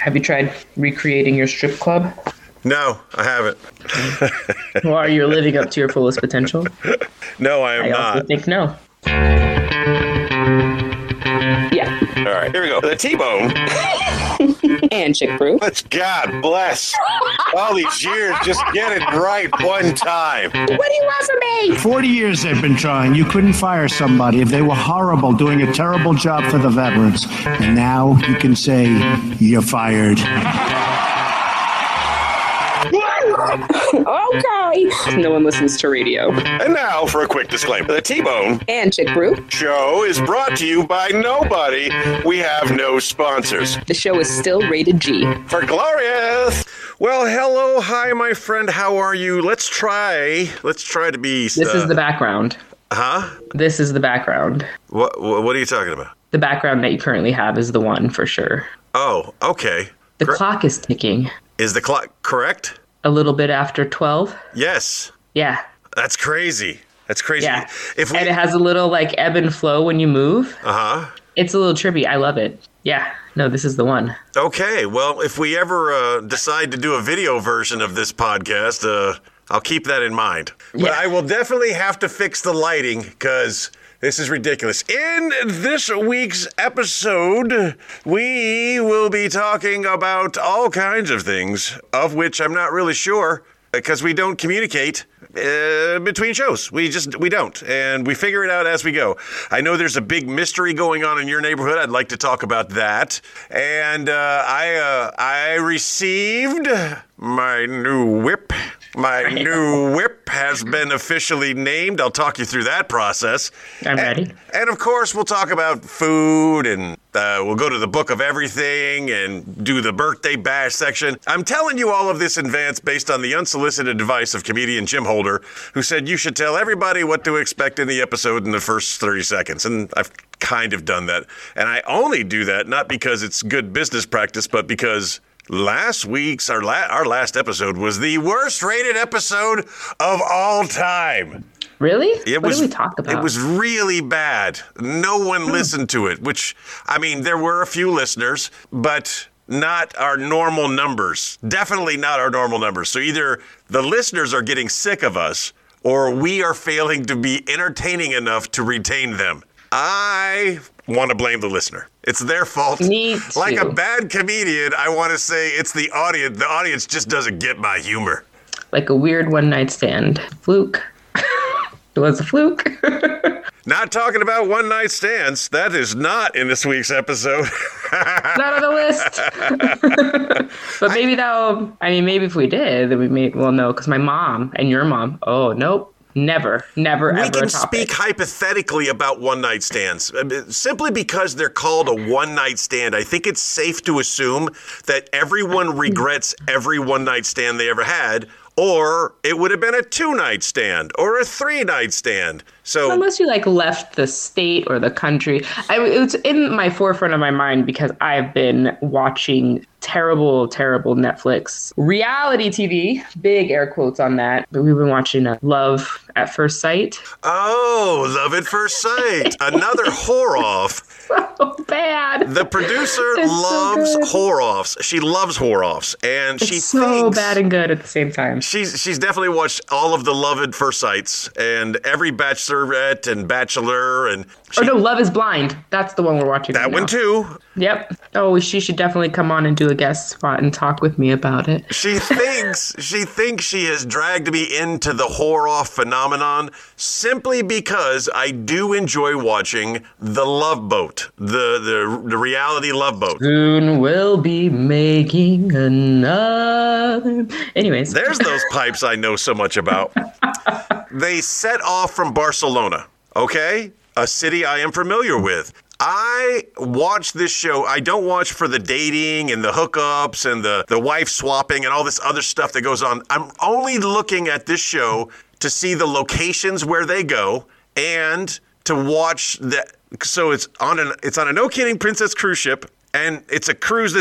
Have you tried recreating your strip club? No, I haven't. Well, are you living up to your fullest potential? No, I am not. I also think no. Yeah. All right, here we go. The T-Bone. And Chick Brew. Let's God bless. All these years, just get it right one time. What do you want from me? 40 years they've been trying. You couldn't fire somebody if they were horrible, doing a terrible job for the veterans. And now you can say, you're fired. Okay. No one listens to radio. And now for a quick disclaimer. The T-Bone and Chick Brew show is brought to you by nobody. We have no sponsors. The show is still rated G. For glorious. Well, hello. Hi, my friend. How are you? Let's try to be. This is the background. Huh? This is the background. What are you talking about? The background that you currently have is the one for sure. Oh, okay. The clock is ticking. Is the clock correct? A little bit after 12? Yes. Yeah. That's crazy. Yeah. And it has a little like ebb and flow when you move. Uh-huh. It's a little trippy. I love it. Yeah. No, this is the one. Okay. Well, if we ever decide to do a video version of this podcast, I'll keep that in mind. But yeah. I will definitely have to fix the lighting because this is ridiculous. In this week's episode, we will be talking about all kinds of things, of which I'm not really sure, because we don't communicate between shows. We don't, and we figure it out as we go. I know there's a big mystery going on in your neighborhood. I'd like to talk about that. And I received my new whip. My new whip has been officially named. I'll talk you through that process. I'm ready. And, of course, we'll talk about food, and we'll go to the book of everything and do the birthday bash section. I'm telling you all of this in advance based on the unsolicited advice of comedian Jim Holder, who said you should tell everybody what to expect in the episode in the first 30 seconds. And I've kind of done that. And I only do that not because it's good business practice, but because last week's, our last episode was the worst rated episode of all time. Really? What did we talk about? It was really bad. No one listened to it, which, I mean, there were a few listeners, but not our normal numbers. Definitely not our normal numbers. So either the listeners are getting sick of us, or we are failing to be entertaining enough to retain them. I want to blame the listener. It's their fault. Me too. Like a bad comedian, I want to say it's the audience. The audience just doesn't get my humor. Like a weird one-night stand. Fluke. It was a fluke. Not talking about one-night stands. That is not in this week's episode. Not on the list. But maybe that'll, I mean, maybe if we did, then we may, well, no, because my mom and your mom, oh, nope. Never, ever. We can speak hypothetically about one-night stands. Simply because they're called a one-night stand, I think it's safe to assume that everyone regrets every one-night stand they ever had, or it would have been a two-night stand or a three-night stand. So unless you, like, left the state or the country. It's in my forefront of my mind because I've been watching terrible, terrible Netflix reality TV. Big air quotes on that. But we've been watching Love at First Sight. Oh, Love at First Sight. Another whore-off. So bad. The producer loves whore-offs. She loves whore-offs. And she thinks so bad and good at the same time. She's definitely watched all of the Love at First Sights and every Bachelorette and Bachelor. And Love is Blind. That's the one we're watching. That right one now. Too. Yep. Oh, she should definitely come on and do a guest spot and talk with me about it. She thinks she has dragged me into the whore-off phenomenon simply because I do enjoy watching The Love Boat, the reality Love Boat. Soon we'll be making another. Anyways, there's those pipes I know so much about. They set off from Barcelona, okay? A city I am familiar with. I watch this show. I don't watch for the dating and the hookups and the wife swapping and all this other stuff that goes on. I'm only looking at this show to see the locations where they go and to watch that. So it's on a no kidding Princess cruise ship. And it's a cruise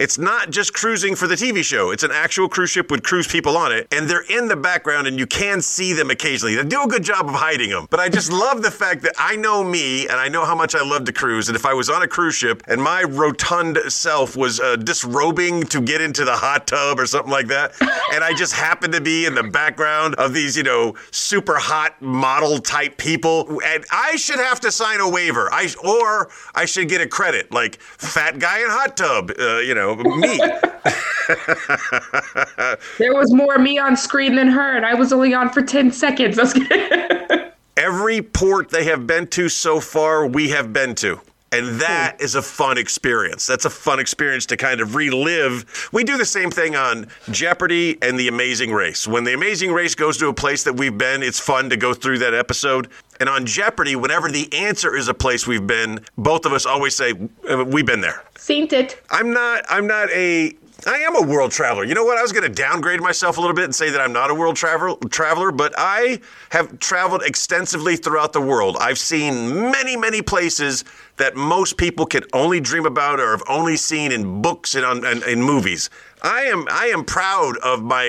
it's not just cruising for the TV show. It's an actual cruise ship with cruise people on it. And they're in the background and you can see them occasionally. They do a good job of hiding them. But I just love the fact that I know me and I know how much I love to cruise. And if I was on a cruise ship and my rotund self was disrobing to get into the hot tub or something like that, and I just happened to be in the background of these, you know, super hot model type people, and I should have to sign a waiver. I should get a credit. Like, fat guy in hot tub, you know, me. There was more me on screen than her, and I was only on for 10 seconds. Every port they have been to so far, we have been to. And that is a fun experience. That's a fun experience to kind of relive. We do the same thing on Jeopardy and The Amazing Race. When The Amazing Race goes to a place that we've been, it's fun to go through that episode. And on Jeopardy, whenever the answer is a place we've been, both of us always say, we've been there. Seen it. I am a world traveler. You know what? I was going to downgrade myself a little bit and say that I'm not a world traveler, but I have traveled extensively throughout the world. I've seen many, many places that most people can only dream about or have only seen in books and in movies. I am proud of my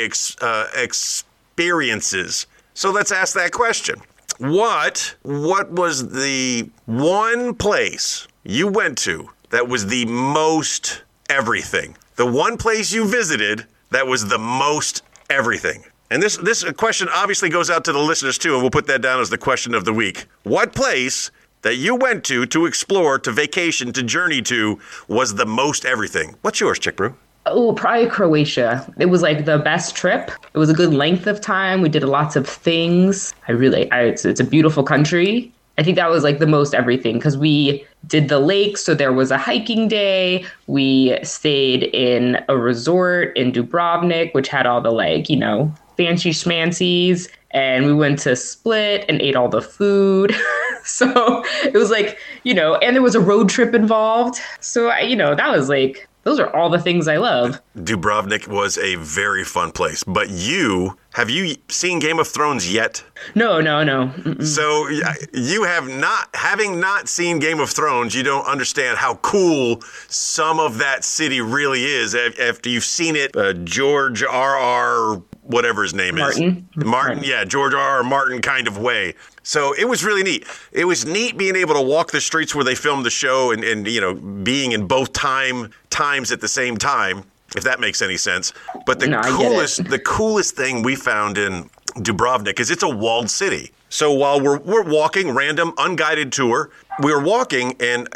experiences. So let's ask that question. What was the one place you went to that was the most everything? The one place you visited that was the most everything. And this question obviously goes out to the listeners too, and we'll put that down as the question of the week. What place that you went to explore, to vacation, to journey to, was the most everything? What's yours, Chick Brew? Oh, probably Croatia. It was like the best trip. It was a good length of time. We did lots of things. It's a beautiful country. I think that was like the most everything because we did the lake. So there was a hiking day. We stayed in a resort in Dubrovnik, which had all the like, you know, fancy schmancies. And we went to Split and ate all the food. So it was like, you know, and there was a road trip involved. So, that was like, those are all the things I love. Dubrovnik was a very fun place. But have you seen Game of Thrones yet? No. Mm-mm. So you have having not seen Game of Thrones, you don't understand how cool some of that city really is after you've seen it. George R.R. whatever his name is. Martin. Yeah, George R.R. Martin kind of way. So it was really neat. It was neat being able to walk the streets where they filmed the show and you know, being in both times at the same time, if that makes any sense. But the coolest thing we found in Dubrovnik is it's a walled city. So while we're walking, random, unguided tour, we're walking and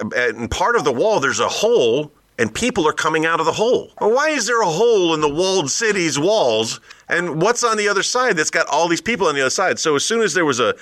part of the wall, there's a hole and people are coming out of the hole. Well, why is there a hole in the walled city's walls? And what's on the other side that's got all these people on the other side? So as soon as there was an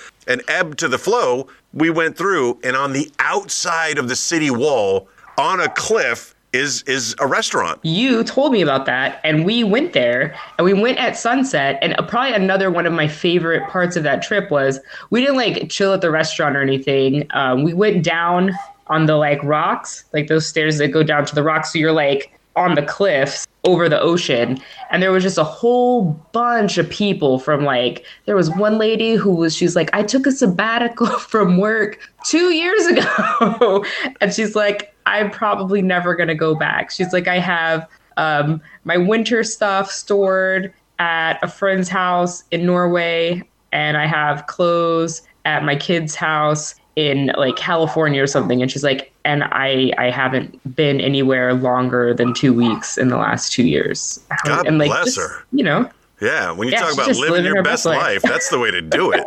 ebb to the flow, we went through, and on the outside of the city wall, on a cliff, is a restaurant. You told me about that, and we went there, and we went at sunset, and probably another one of my favorite parts of that trip was we didn't, like, chill at the restaurant or anything. We went down on the, like, rocks, like those stairs that go down to the rocks, so you're, like, on the cliffs over the ocean, and there was just a whole bunch of people from like, there was one lady she's like, I took a sabbatical from work 2 years ago. And she's like, I'm probably never going to go back. She's like, I have my winter stuff stored at a friend's house in Norway. And I have clothes at my kid's house in like California or something. And she's like, and I haven't been anywhere longer than 2 weeks in the last 2 years. God and like, bless just, her. You know? Yeah. When you talk about living your best life, that's the way to do it.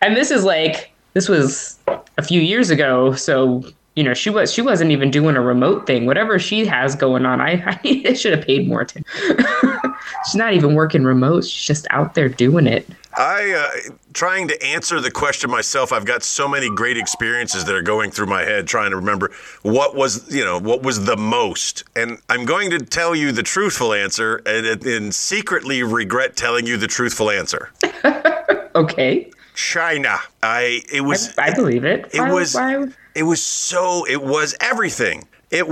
And this was a few years ago. So, you know, she wasn't even doing a remote thing. Whatever she has going on, I should have paid more attention. She's not even working remote. She's just out there doing it. I trying to answer the question myself. I've got so many great experiences that are going through my head, trying to remember what was the most. And I'm going to tell you the truthful answer, and secretly regret telling you the truthful answer. Okay. China. I believe it. It was everything. It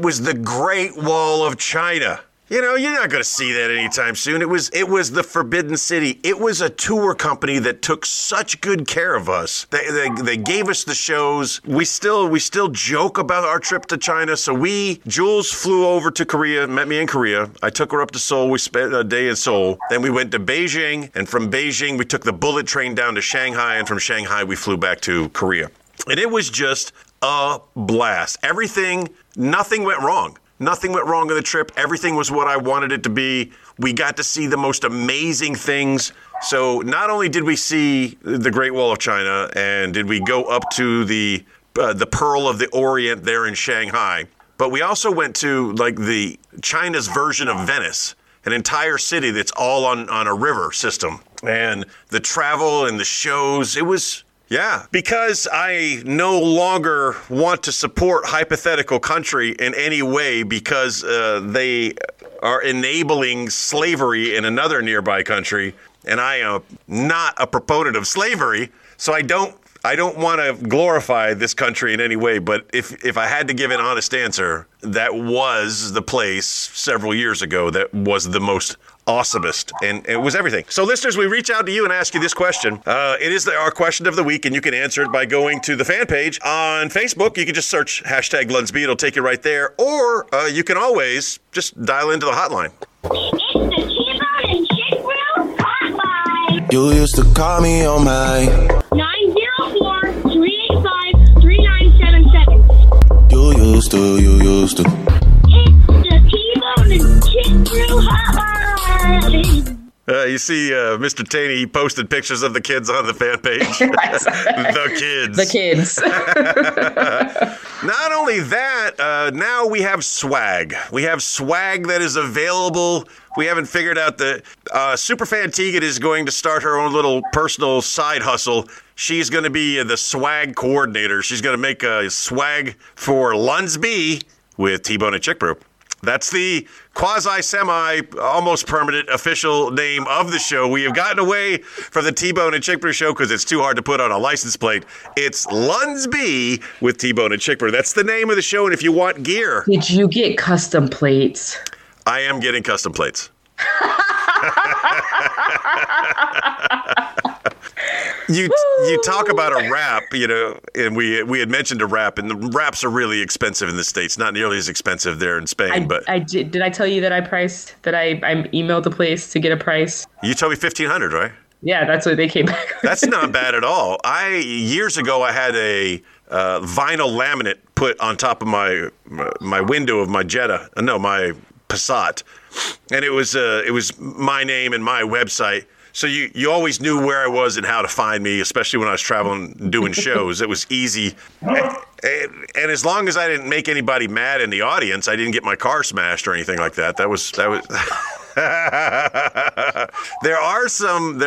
was the Great Wall of China. You know, you're not going to see that anytime soon. It was the Forbidden City. It was a tour company that took such good care of us. They gave us the shows. We still joke about our trip to China. So Jules flew over to Korea, met me in Korea. I took her up to Seoul. We spent a day in Seoul. Then we went to Beijing. And from Beijing, we took the bullet train down to Shanghai. And from Shanghai, we flew back to Korea. And it was just a blast. Nothing went wrong. Nothing went wrong on the trip. Everything was what I wanted it to be. We got to see the most amazing things. So not only did we see the Great Wall of China, and did we go up to the Pearl of the Orient there in Shanghai, but we also went to like the China's version of Venice, an entire city that's all on a river system. And the travel and the shows, it was... Yeah, because I no longer want to support hypothetical country in any way because they are enabling slavery in another nearby country, and I am not a proponent of slavery, so I don't want to glorify this country in any way. But if I had to give an honest answer, that was the place several years ago that was the most awesomest, and it was everything. So listeners, we reach out to you and ask you this question. It is our question of the week, and you can answer it by going to the fan page on Facebook. You can just search hashtag Lunsby. It'll take you right there, or you can always just dial into the hotline. It's the T-Bone and Chick Grill hotline. You used to call me on my 904-385-3977. You used to. It's the T-Bone and Chick Grill hotline. You see, Mr. Taney, he posted pictures of the kids on the fan page. The kids. Not only that, now we have swag. We have swag that is available. We haven't figured out that Superfan Tegan is going to start her own little personal side hustle. She's going to be the swag coordinator. She's going to make a swag for Lunsby with T-Bone and Chick Brew. That's the quasi-semi, almost permanent official name of the show. We have gotten away from the T-Bone and Chick Brew show because it's too hard to put on a license plate. It's Lunsby with T-Bone and Chick Brew. That's the name of the show, and if you want gear... Did you get custom plates? I am getting custom plates. You talk about a wrap, you know, and we had mentioned a wrap, and the wraps are really expensive in the States, not nearly as expensive there in Spain. Did I tell you that I priced, that I emailed the place to get a price? You told me $1,500, right? Yeah, that's what they came back with. That's not bad at all. Years ago, I had a vinyl laminate put on top of my window of my Jetta. No, my Passat. And it was my name and my website. So you always knew where I was and how to find me, especially when I was traveling and doing shows. It was easy. And as long as I didn't make anybody mad in the audience, I didn't get my car smashed or anything like that. That was There are some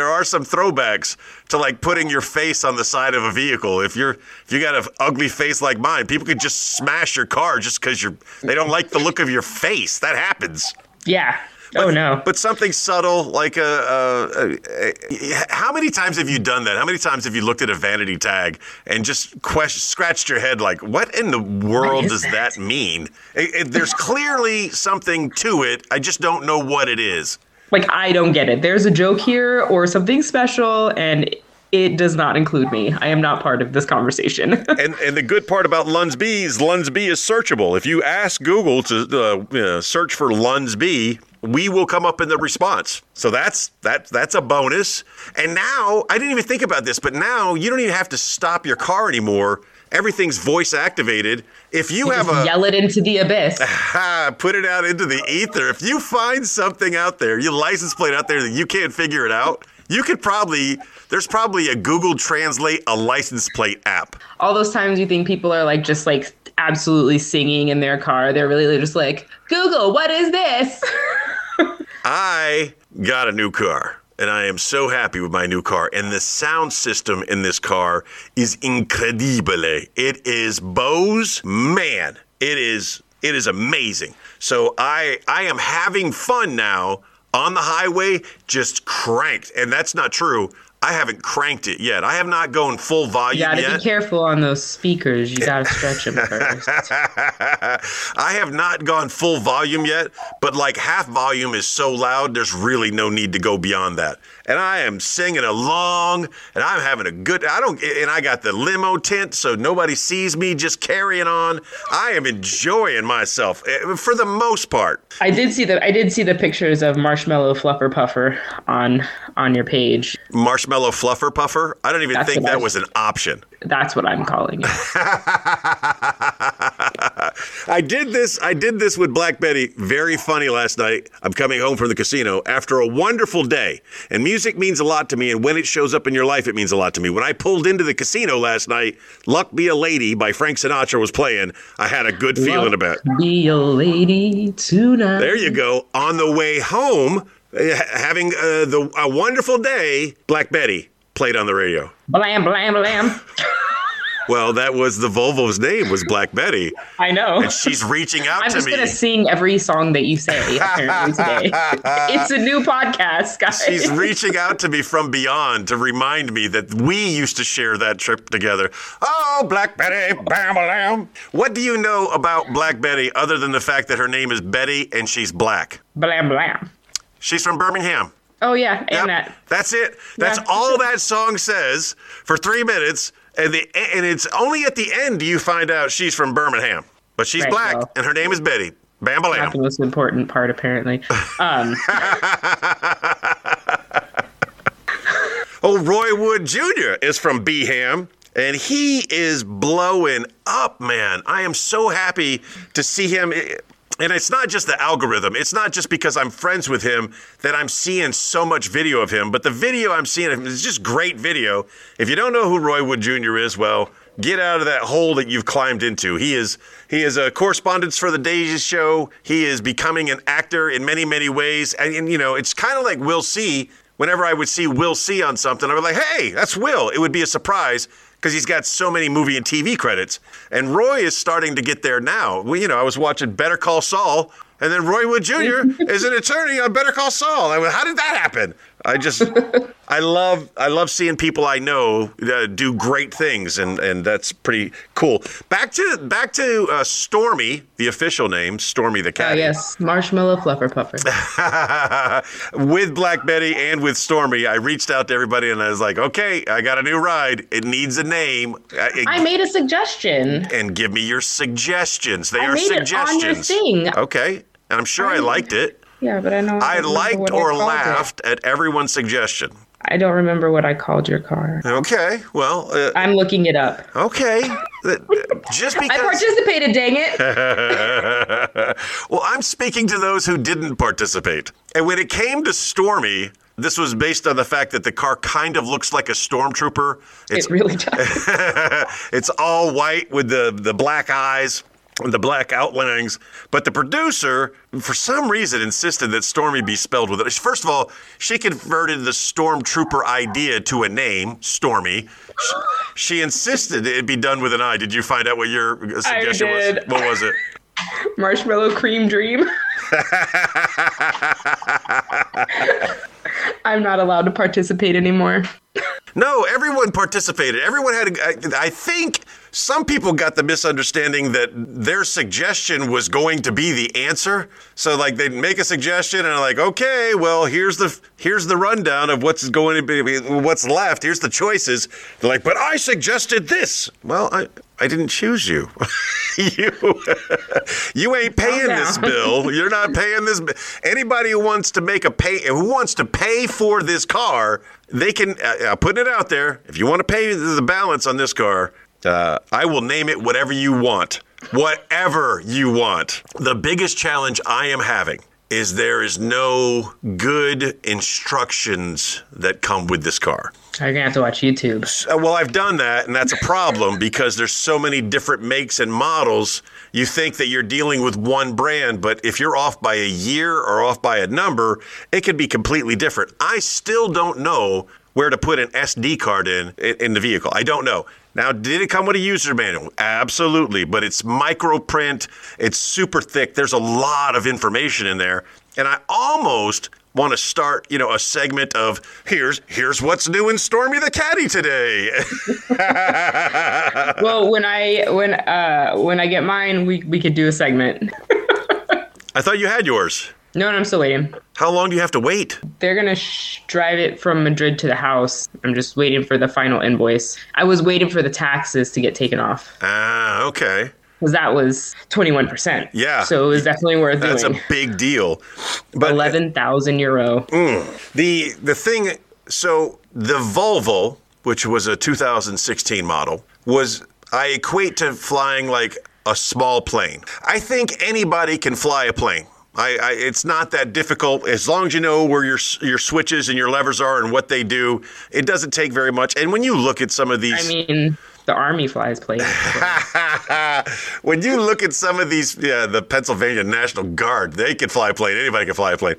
throwbacks to like putting your face on the side of a vehicle. If you got an ugly face like mine, people could just smash your car just because they don't like the look of your face. That happens. Yeah. But, oh, no. But something subtle, like how many times have you done that? How many times have you looked at a vanity tag and just scratched your head like, what in the world does that mean? There's clearly something to it. I just don't know what it is. Like, I don't get it. There's a joke here or something special, and it does not include me. I am not part of this conversation. And the good part about Lunsby is Lunsby is searchable. If you ask Google to search for Lunsby, we will come up in the response. So that's a bonus. And now, I didn't even think about this, but now you don't even have to stop your car anymore. Everything's voice activated. If you have a... Yell it into the abyss. Put it out into the ether. If you find something out there, your license plate out there that you can't figure it out, you could probably... There's probably a Google Translate a license plate app. All those times you think people are like just like absolutely singing in their car. They're really just like, Google, what is this? I got a new car, and I am so happy with my new car. And the sound system in this car is incredible. It is Bose. Man, it is amazing. So I am having fun now on the highway, just cranked. And that's not true. I haven't cranked it yet. I have not gone full volume yet. You gotta be careful on those speakers. You gotta stretch them first. I have not gone full volume yet, but like half volume is so loud, there's really no need to go beyond that. And I am singing along, and I'm having a good. And I got the limo tent, so nobody sees me. Just carrying on. I am enjoying myself for the most part. I did see the pictures of Marshmallow Fluffer Puffer on your page. Marshmallow Fluffer Puffer? I don't even think that was an option. That's what I'm calling it. I did this with Black Betty. Very funny last night. I'm coming home from the casino after a wonderful day. And music means a lot to me. And when it shows up in your life, it means a lot to me. When I pulled into the casino last night, Luck Be a Lady by Frank Sinatra was playing. I had a good feeling about it. Luck be a lady tonight. There you go. On the way home, having a wonderful day, Black Betty played on the radio. Blam, blam, blam. Well, that was the Volvo's name was Black Betty. I know. And she's reaching out to me. I'm just going to sing every song that you say apparently today. It's a new podcast, guys. She's reaching out to me from beyond to remind me that we used to share that trip together. Oh, Black Betty, bam, bam. What do you know about Black Betty other than the fact that her name is Betty and she's black? Blam, blam. She's from Birmingham. Oh, yeah. Yep. And that's it. That's all that song says for 3 minutes. And it's only at the end do you find out she's from Birmingham. But she's black, well, and her name is Betty. Bambalam. That's the most important part, apparently. Oh, Roy Wood Jr. is from Beeham, and he is blowing up, man. I am so happy to see him. And it's not just the algorithm. It's not just because I'm friends with him that I'm seeing so much video of him. But the video I'm seeing of him is just great video. If you don't know who Roy Wood Jr. is, well, get out of that hole that you've climbed into. He is a correspondent for The Daily Show. He is becoming an actor in many, many ways. And you know, it's kind of like Will C. Whenever I would see Will C. on something, I would be like, hey, that's Will. It would be a surprise, because he's got so many movie and TV credits. And Roy is starting to get there now. I was watching Better Call Saul, and then Roy Wood Jr. is an attorney on Better Call Saul. I went, how did that happen? I love seeing people I know do great things, and that's pretty cool. Back to Stormy, the official name, Stormy the cat. Oh, yes, Marshmallow Fluffer Puffer. With Black Betty and with Stormy, I reached out to everybody and I was like, okay, I got a new ride. It needs a name. I made a suggestion. And give me your suggestions. They are suggestions. I made it on your thing. Okay, and I'm sure I liked it. Yeah, but I liked or laughed at everyone's suggestion. I don't remember what I called your car. Okay, well. I'm looking it up. Okay. Just because I participated, dang it. Well, I'm speaking to those who didn't participate. And when it came to Stormy, this was based on the fact that the car kind of looks like a stormtrooper. It really does. It's all white with the black eyes. The black outlines, but the producer, for some reason, insisted that Stormy be spelled with it. First of all, she converted the stormtrooper idea to a name, Stormy. She insisted it be done with an I. Did you find out what your suggestion was? What was it? Marshmallow Cream Dream. I'm not allowed to participate anymore. No, everyone participated. Everyone had, I think some people got the misunderstanding that their suggestion was going to be the answer. So like they'd make a suggestion and like, okay, well, here's the rundown of what's going to be, what's left. Here's the choices. They're like, but I suggested this. Well, I didn't choose you. You ain't paying this bill. You're not paying this. Anybody who wants to pay for this car, they can. Putting it out there. If you want to pay the balance on this car, I will name it whatever you want. Whatever you want. The biggest challenge I am having is there is no good instructions that come with this car. You're going to have to watch YouTube. Well, I've done that, and that's a problem because there's so many different makes and models. You think that you're dealing with one brand, but if you're off by a year or off by a number, it could be completely different. I still don't know where to put an SD card in the vehicle. I don't know. Now, did it come with a user manual? Absolutely, but it's microprint. It's super thick. There's a lot of information in there, and I almost want to start, you know, a segment of here's what's new in Stormy the Caddy today. Well, when I get mine, we could do a segment. I thought you had yours. No, I'm still waiting. How long do you have to wait? They're going to drive it from Madrid to the house. I'm just waiting for the final invoice. I was waiting for the taxes to get taken off. Ah, okay. Because that was 21%. Yeah. So it was definitely worth doing. That's a big deal. But €11,000. The thing, so the Volvo, which was a 2016 model, I equate to flying like a small plane. I think anybody can fly a plane. It's not that difficult. As long as you know where your switches and your levers are and what they do, it doesn't take very much. And when you look at some of these... I mean, the Army flies planes. When you look at some of these, the Pennsylvania National Guard, they can fly a plane. Anybody can fly a plane.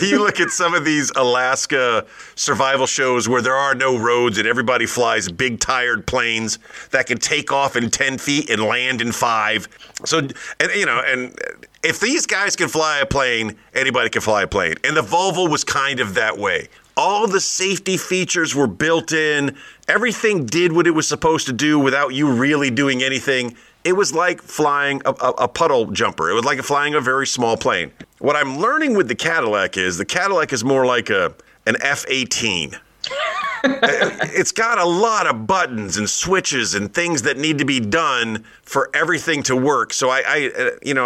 You look at some of these Alaska survival shows where there are no roads and everybody flies big, tired planes that can take off in 10 feet and land in 5. So, if these guys can fly a plane, anybody can fly a plane. And the Volvo was kind of that way. All the safety features were built in. Everything did what it was supposed to do without you really doing anything. It was like flying a puddle jumper. It was like flying a very small plane. What I'm learning with the Cadillac is more like an F-18. It's got a lot of buttons and switches and things that need to be done for everything to work. So I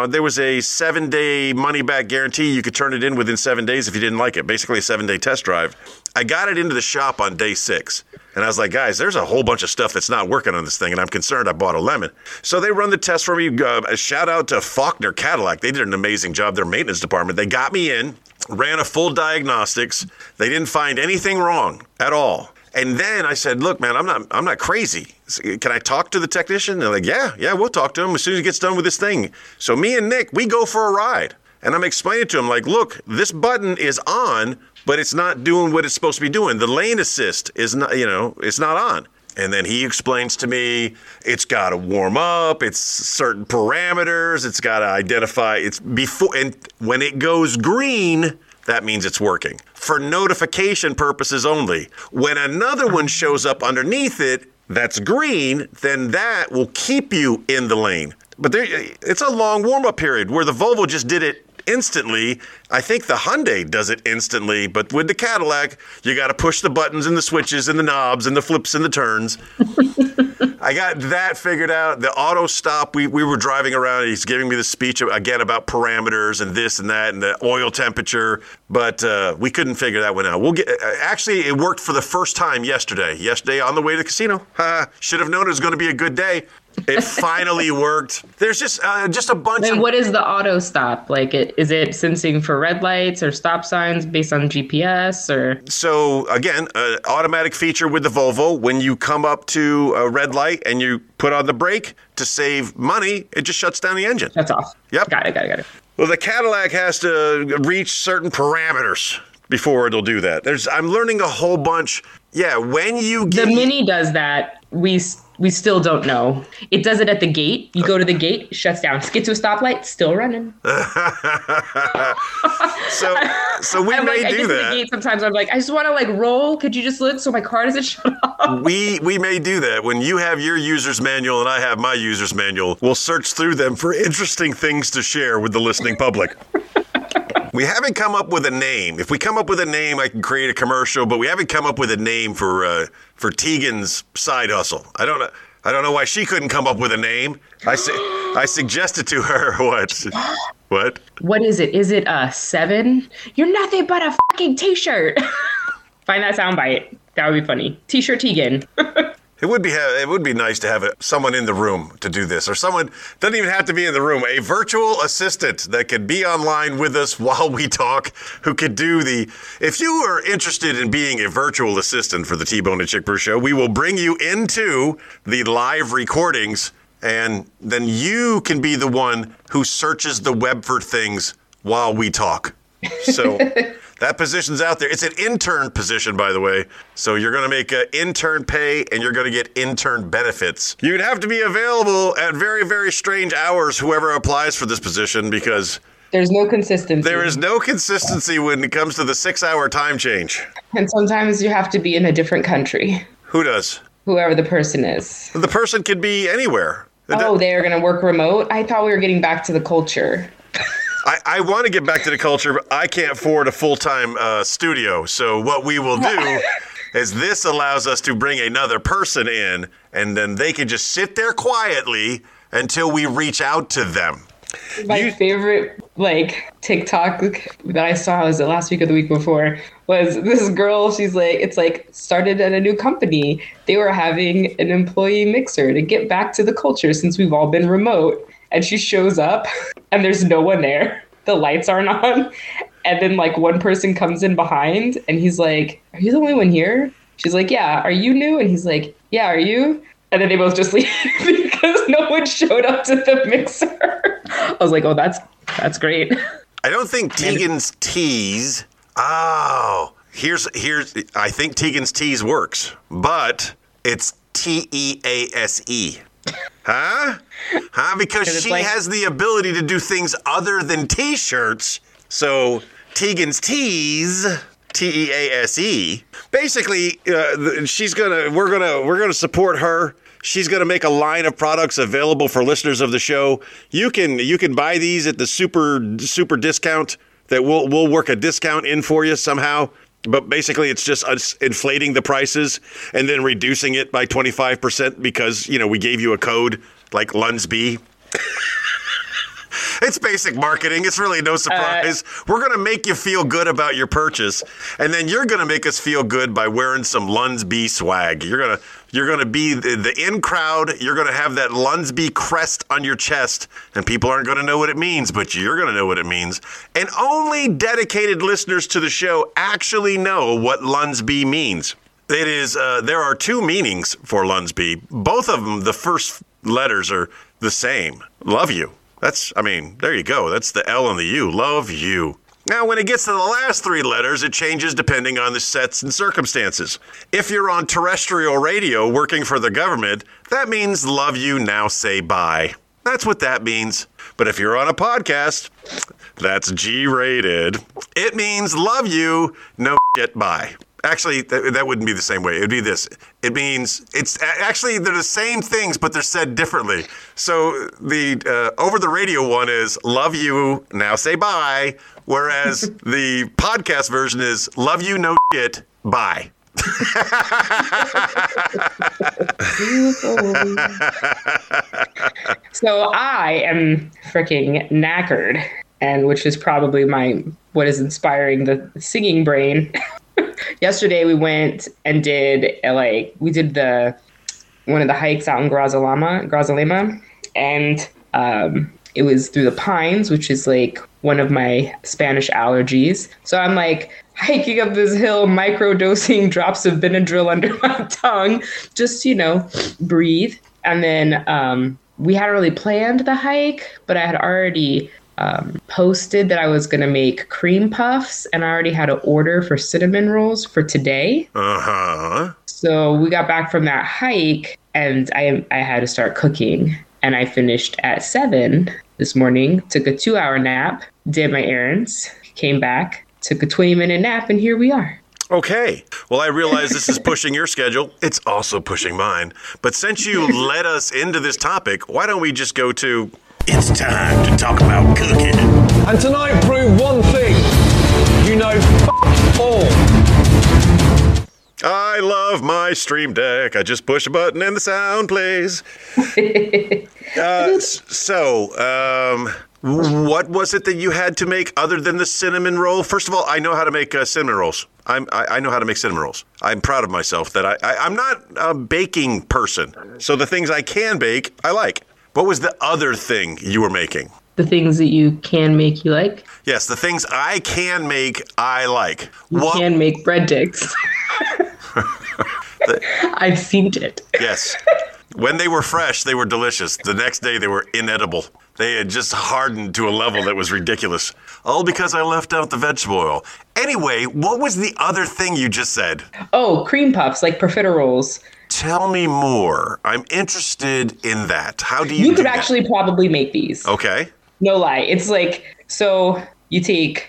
there was a 7-day money-back guarantee. You could turn it in within 7 days if you didn't like it. Basically a 7-day test drive. I got it into the shop on day 6. And I was like, guys, there's a whole bunch of stuff that's not working on this thing, and I'm concerned I bought a lemon. So they run the test for me. A shout out to Faulkner Cadillac. They did an amazing job, their maintenance department. They got me in, ran a full diagnostics. They didn't find anything wrong at all. And then I said, look, man, I'm not crazy. Can I talk to the technician? And they're like, yeah, we'll talk to him as soon as he gets done with this thing. So me and Nick, we go for a ride. And I'm explaining to him, like, look, this button is on, but it's not doing what it's supposed to be doing. The lane assist is not, it's not on. And then he explains to me, it's got to warm up, it's certain parameters, it's got to identify, it's before, and when it goes green, that means it's working. For notification purposes only. When another one shows up underneath it that's green, then that will keep you in the lane. But it's a long warm-up period where the Volvo just did it instantly. I think the Hyundai does it instantly, but with the Cadillac, you got to push the buttons and the switches and the knobs and the flips and the turns. I got that figured out. The auto stop, we were driving around. And he's giving me the speech again about parameters and this and that and the oil temperature, but we couldn't figure that one out. Actually, it worked for the first time yesterday. Yesterday on the way to the casino. Should have known it was going to be a good day. It finally worked. There's just a bunch. And what is the auto stop like? Is it sensing for red lights or stop signs based on GPS or? So again, an automatic feature with the Volvo. When you come up to a red light and you put on the brake to save money, it just shuts down the engine. That's off. Yep. Got it. Well, the Cadillac has to reach certain parameters before it'll do that. I'm learning a whole bunch. Yeah, when you get... The Mini does that. We still don't know. It does it at the gate. You go to the gate, it shuts down. Just get to a stoplight, still running. so we I'm may like, do I get that. To the gate sometimes I'm like, I just want to like roll. Could you just look so my car doesn't shut off? We may do that. When you have your user's manual and I have my user's manual, we'll search through them for interesting things to share with the listening public. We haven't come up with a name. If we come up with a name, I can create a commercial. But we haven't come up with a name for Tegan's side hustle. I don't know why she couldn't come up with a name. I suggested to her what? What is it? Is it a 7? You're nothing but a fucking T-shirt. Find that soundbite. That would be funny. T-shirt Tegan. It would be nice to have someone in the room to do this, or someone doesn't even have to be in the room. A virtual assistant that could be online with us while we talk, who could do the. If you are interested in being a virtual assistant for the T-Bone and Chick Brew Show, we will bring you into the live recordings, and then you can be the one who searches the web for things while we talk. So. That position's out there. It's an intern position, by the way. So you're going to make intern pay and you're going to get intern benefits. You'd have to be available at very, very strange hours, whoever applies for this position, because There's no consistency. There is no consistency when it comes to the 6-hour time change. And sometimes you have to be in a different country. Who does? Whoever the person is. The person could be anywhere. Oh, they're going to work remote? I thought we were getting back to the culture. I want to get back to the culture, but I can't afford a full-time studio. So what we will do is this allows us to bring another person in, and then they can just sit there quietly until we reach out to them. My favorite TikTok that I saw, was it last week or the week before, was this girl. She's like, it's like started at a new company. They were having an employee mixer to get back to the culture since we've all been remote. And she shows up and there's no one there. The lights aren't on. And then one person comes in behind and he's like, are you the only one here? She's like, yeah, are you new? And he's like, yeah, are you? And then they both just leave because no one showed up to the mixer. I was like, oh, that's great. I don't think Tegan's Tease. Oh, here's. I think Tegan's Tease works, but it's TEASE. Huh? Because she has the ability to do things other than T-shirts. So Tegan's Tease. TEASE. Basically, we're gonna support her. She's going to make a line of products available for listeners of the show. You can buy these at the super discount that we'll work a discount in for you somehow. But basically, it's just us inflating the prices and then reducing it by 25% because, we gave you a code like Lunsby. It's basic marketing. It's really no surprise. We're going to make you feel good about your purchase, and then you're going to make us feel good by wearing some Lunsby swag. You're going to be the in crowd. You're going to have that Lunsby crest on your chest, and people aren't going to know what it means, but you're going to know what it means. And only dedicated listeners to the show actually know what Lunsby means. It is there are two meanings for Lunsby. Both of them, the first letters are the same. Love you. There you go. That's the L and the U. Love you. Now, when it gets to the last three letters, it changes depending on the sets and circumstances. If you're on terrestrial radio working for the government, that means love you, now say bye. That's what that means. But if you're on a podcast, that's G-rated. It means love you, no shit, bye. Actually, that wouldn't be the same way. It would be this. It means it's actually they're the same things, but they're said differently. So the over the radio one is love you, now say bye, whereas the podcast version is love you, no shit, bye. So I am freaking knackered, and which is probably what is inspiring the singing brain. Yesterday we went and did one of the hikes out in Grazalema, and it was through the pines, which is one of my Spanish allergies. So I'm hiking up this hill, microdosing drops of Benadryl under my tongue, just breathe. And then we hadn't really planned the hike, but I had already posted that I was going to make cream puffs, and I already had an order for cinnamon rolls for today. Uh-huh. So we got back from that hike, and I had to start cooking. And I finished at 7 this morning, took a 2-hour nap, did my errands, came back, took a 20-minute nap, and here we are. Okay. Well, I realize this is pushing your schedule. It's also pushing mine. But since you led us into this topic, why don't we just go to... It's time to talk about cooking. And tonight prove one thing. You know all. I love my stream deck. I just push a button and the sound plays. What was it that you had to make other than the cinnamon roll? First of all, I know how to make cinnamon rolls. I know how to make cinnamon rolls. I'm proud of myself that I'm not a baking person. So the things I can bake, I like. What was the other thing you were making? The things that you can make you like? Yes, the things I can make I like. You can make bread dicks. I've seen it. Yes. When they were fresh, they were delicious. The next day, they were inedible. They had just hardened to a level that was ridiculous. All because I left out the vegetable oil. Anyway, what was the other thing you just said? Oh, cream puffs, like profiteroles. Tell me more. I'm interested in that. How do you do that? You could actually probably make these. Okay. No lie. It's So you could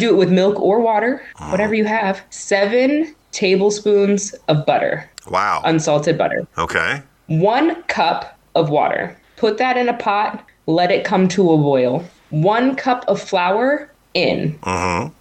do it with milk or water, whatever you have. 7 tablespoons of butter. Wow. Unsalted butter. Okay. 1 cup of water. Put that in a pot. Let it come to a boil. 1 cup of flour in.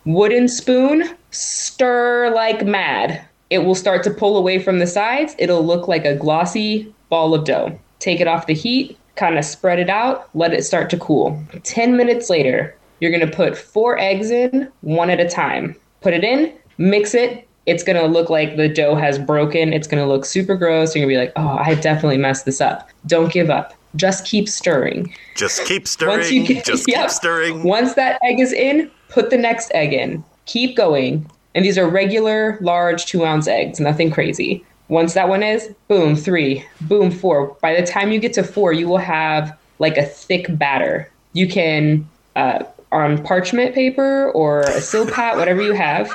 Wooden spoon. Stir like mad. It will start to pull away from the sides. It'll look like a glossy ball of dough. Take it off the heat. Kind of spread it out. Let it start to cool. 10 minutes later, you're going to put 4 eggs in, one at a time. Put it in. Mix it. It's going to look like the dough has broken. It's going to look super gross. You're going to be like, oh, I definitely messed this up. Don't give up. Just keep stirring. Just keep stirring. Keep stirring. Once that egg is in, put the next egg in. Keep going. And these are regular, large 2-ounce eggs, nothing crazy. Once that one is, boom, 3, boom, 4. By the time you get to 4, you will have like a thick batter. You can, on parchment paper or a silpat, whatever you have,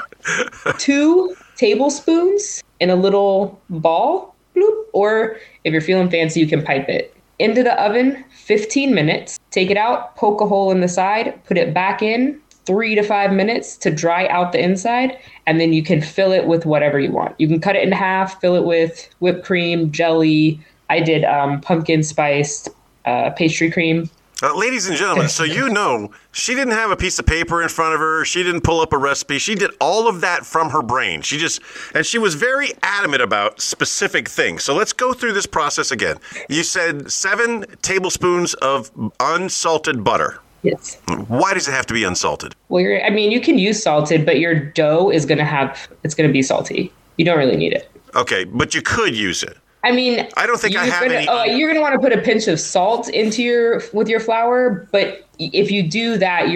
2 tablespoons in a little ball, bloop, or if you're feeling fancy, you can pipe it. Into the oven, 15 minutes. Take it out, poke a hole in the side, put it back in, 3 to 5 minutes to dry out the inside, and then you can fill it with whatever you want. You can cut it in half, fill it with whipped cream, jelly. I did pumpkin spiced pastry cream. Ladies and gentlemen, so you know, she didn't have a piece of paper in front of her. She didn't pull up a recipe. She did all of that from her brain. And she was very adamant about specific things. So let's go through this process again. You said 7 tablespoons of unsalted butter. Yes. Why does it have to be unsalted? Well, you can use salted, but your dough is going to it's going to be salty. You don't really need it. Okay, but you could use it. I don't think I have any. You're going to want to put a pinch of salt with your flour, but if you do that,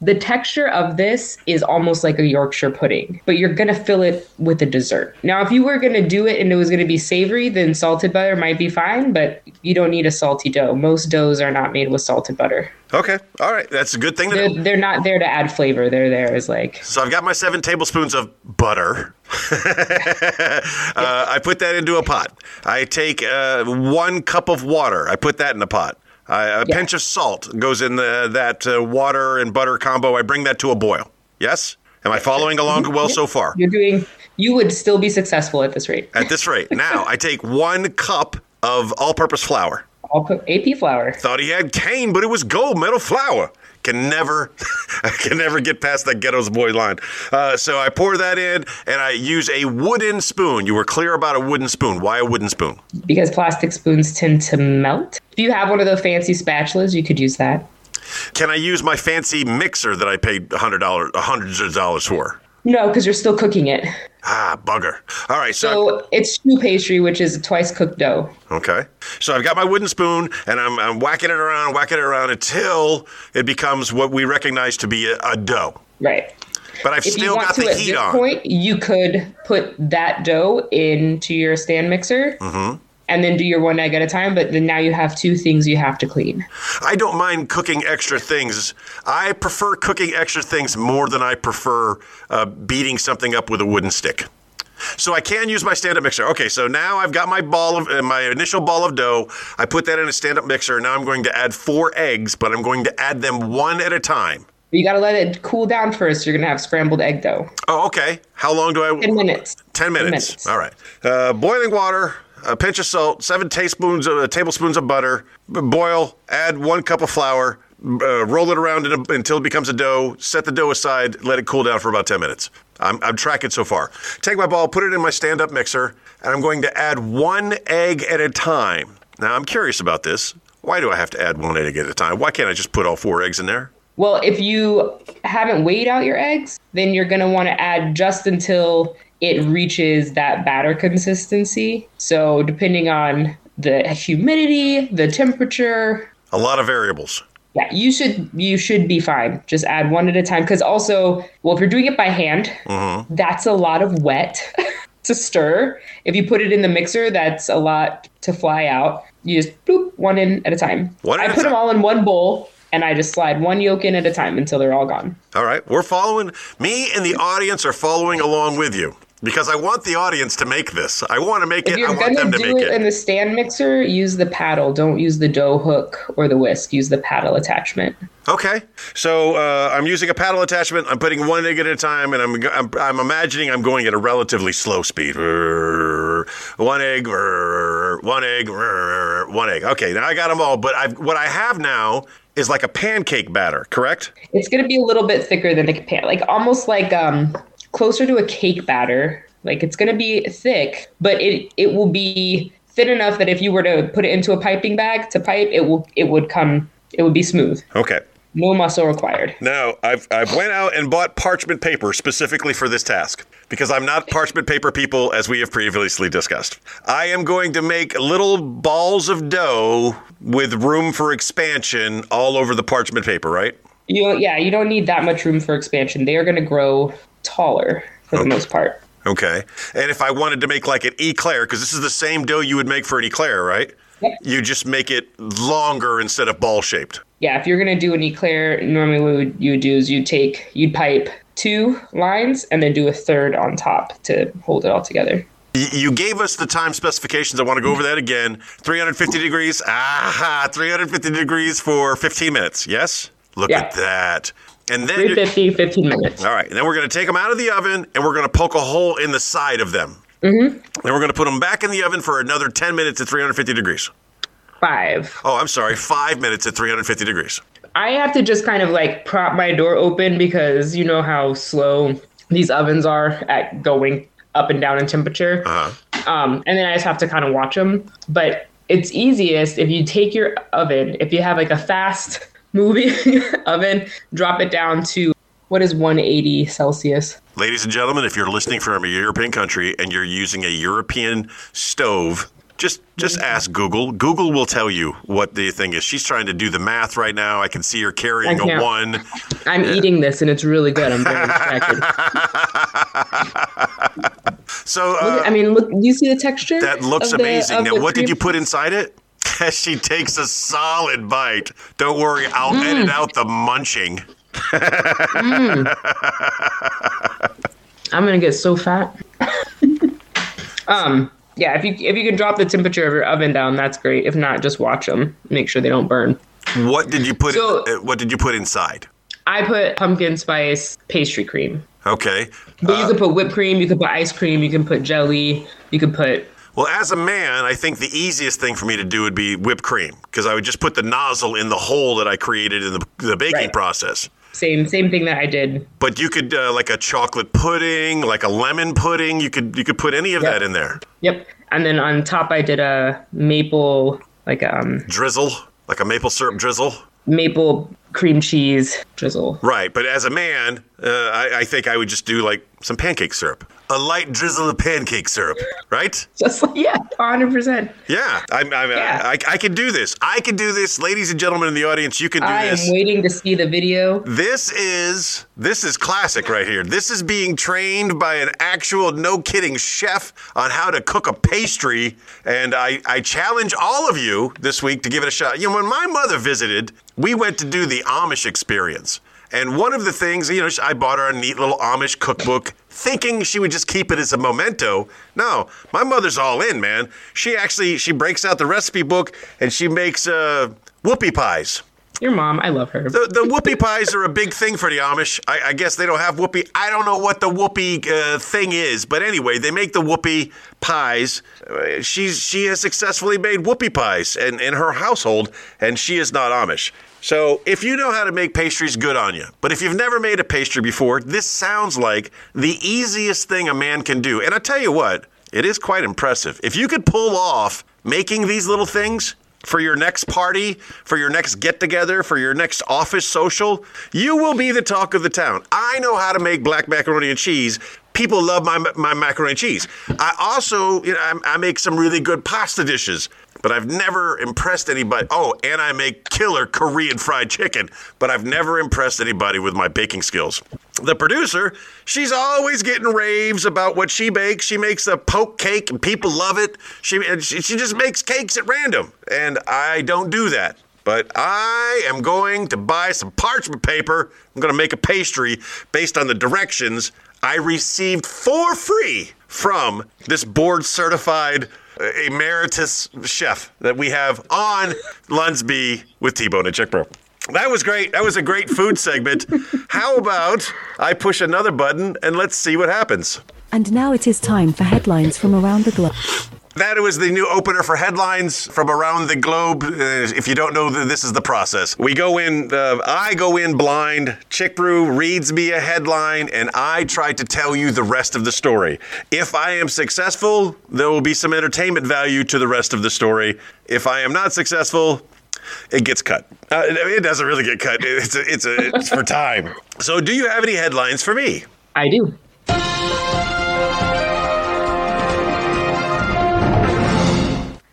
the texture of this is almost like a Yorkshire pudding, but you're going to fill it with a dessert. Now, if you were going to do it and it was going to be savory, then salted butter might be fine, but you don't need a salty dough. Most doughs are not made with salted butter. Okay. All right. That's a good thing to know. They're not there to add flavor. They're there as like. So I've got my 7 tablespoons of butter. I put that into a pot. I take 1 cup of water. I put that in a pot. Pinch of salt goes in that water and butter combo. I bring that to a boil. Yes? Am I following along well so far? You would still be successful at this rate. At this rate. Now, I take 1 cup of all-purpose flour. AP flour. Thought he had cane, but it was gold medal flour. I can never get past that ghetto's boy line. So I pour that in, and I use a wooden spoon. You were clear about a wooden spoon. Why a wooden spoon? Because plastic spoons tend to melt. If you have one of those fancy spatulas, you could use that. Can I use my fancy mixer that I paid hundreds of dollars for? No, because you're still cooking it. Ah, bugger. All right. So it's choux pastry, which is twice cooked dough. Okay. So I've got my wooden spoon, and I'm whacking it around until it becomes what we recognize to be a dough. Right. But I've still got the heat on. At this point, you could put that dough into your stand mixer. Mm-hmm. And then do your one egg at a time, but then now you have 2 things you have to clean. I don't mind cooking extra things. I prefer cooking extra things more than I prefer beating something up with a wooden stick. So I can use my stand-up mixer. Okay, so now I've got my initial ball of dough. I put that in a stand-up mixer. Now I'm going to add 4 eggs, but I'm going to add them one at a time. You got to let it cool down first. You're going to have scrambled egg dough. Oh, okay. How long do I... 10 minutes. 10 minutes. All right. Boiling water... A pinch of salt, 7 tablespoons of butter, boil, add 1 cup of flour, roll it around until it becomes a dough, set the dough aside, let it cool down for about 10 minutes. I'm tracking so far. Take my ball, put it in my stand-up mixer, and I'm going to add 1 egg at a time. Now, I'm curious about this. Why do I have to add 1 egg at a time? Why can't I just put all 4 eggs in there? Well, if you haven't weighed out your eggs, then you're going to want to add just until it reaches that batter consistency. So depending on the humidity, the temperature. A lot of variables. Yeah, you should be fine. Just add 1 at a time. Because also, if you're doing it by hand, that's a lot of wet to stir. If you put it in the mixer, that's a lot to fly out. You just boop, 1 in at a time. I put them all in one bowl. And I just slide 1 yolk in at a time until they're all gone. All right. Me and the audience are following along with you. Because I want the audience to make this. I want to make it. I want them to make it. If you're going to do it in the stand mixer, use the paddle. Don't use the dough hook or the whisk. Use the paddle attachment. Okay. So I'm using a paddle attachment. I'm putting one egg at a time, and I'm imagining I'm going at a relatively slow speed. One egg, one egg, one egg. Okay. Now I got them all. But what I have now is like a pancake batter, correct? It's going to be a little bit thicker than the pan, like almost like closer to a cake batter. Like it's going to be thick, but it will be thin enough that if you were to put it into a piping bag to pipe, it would be smooth. Okay. No muscle required. Now, I've went out and bought parchment paper specifically for this task because I'm not parchment paper people, as we have previously discussed. I am going to make little balls of dough with room for expansion all over the parchment paper, right? You don't need that much room for expansion. They are going to grow taller for the most part. Okay. And if I wanted to make like an eclair, because this is the same dough you would make for an eclair, right? Yep. You just make it longer instead of ball-shaped. Yeah, if you're going to do an eclair, normally what you would do is you'd pipe two lines and then do a third on top to hold it all together. You gave us the time specifications. I want to go over that again. 350 degrees. 350 degrees for 15 minutes. Yes? Look at that. And then 350, 15 minutes. All right. And then we're going to take them out of the oven and we're going to poke a hole in the side of them. Mm-hmm. Then we're going to put them back in the oven for another 10 minutes at 350 degrees. 5 minutes at 350 degrees. I have to just kind of like prop my door open because you know how slow these ovens are at going up and down in temperature. Uh-huh. And then I just have to kind of watch them. But it's easiest if you take your oven, if you have like a fast moving oven, drop it down to what is 180 Celsius? Ladies and gentlemen, if you're listening from a European country and you're using a European stove, just ask Google. Google will tell you what the thing is. She's trying to do the math right now. I can see her carrying a one. I'm eating this, and it's really good. I'm very distracted. So, look, do you see the texture? That looks amazing. Now, what did you put inside it? She takes a solid bite. Don't worry, I'll edit out the munching. I'm gonna get so fat. If you can drop the temperature of your oven down, that's great. If not, just watch them. Make sure they don't burn. What did you put inside? I put pumpkin spice pastry cream. Okay. But you can put whipped cream. You can put ice cream. You can put jelly. You can put. Well, as a man, I think the easiest thing for me to do would be whipped cream because I would just put the nozzle in the hole that I created in the baking process. Same thing that I did. But you could like a chocolate pudding, like a lemon pudding. You could put any of that in there. Yep. And then on top, I did a maple drizzle, like a maple syrup drizzle. Maple cream cheese drizzle. Right. But as a man, I think I would just do like some pancake syrup. A light drizzle of pancake syrup, right? Just 100%. Yeah, I can do this. I can do this, ladies and gentlemen in the audience. You can do this. I am waiting to see the video. This is classic right here. This is being trained by an actual, no kidding, chef on how to cook a pastry. And I challenge all of you this week to give it a shot. You know, when my mother visited, we went to do the Amish experience. And one of the things, you know, I bought her a neat little Amish cookbook thinking she would just keep it as a memento. No, my mother's all in, man. She breaks out the recipe book and she makes whoopie pies. Your mom, I love her. The whoopie pies are a big thing for the Amish. I guess they don't have whoopie. I don't know what the whoopie thing is, but anyway, they make the whoopie pies. She has successfully made whoopie pies in her household, and she is not Amish. So if you know how to make pastries, good on you. But if you've never made a pastry before, this sounds like the easiest thing a man can do. And I tell you what, it is quite impressive. If you could pull off making these little things for your next party, for your next get-together, for your next office social, you will be the talk of the town. I know how to make black macaroni and cheese. People love my macaroni and cheese. I also, I make some really good pasta dishes. But I've never impressed anybody. Oh, and I make killer Korean fried chicken, but I've never impressed anybody with my baking skills. The producer, she's always getting raves about what she bakes. She makes a poke cake and people love it. She just makes cakes at random, and I don't do that. But I am going to buy some parchment paper. I'm going to make a pastry based on the directions I received for free from this board-certified emeritus chef that we have on Lunsby with T-Bone and Chick Bro. That was great. That was a great food segment. How about I push another button and let's see what happens. And now it is time for headlines from around the globe. That was the new opener for headlines from around the globe. If you don't know, this is the process. We go in, I go in blind, Chick Brew reads me a headline, and I try to tell you the rest of the story. If I am successful, there will be some entertainment value to the rest of the story. If I am not successful, it gets cut. It doesn't really get cut. It's for time. So do you have any headlines for me? I do.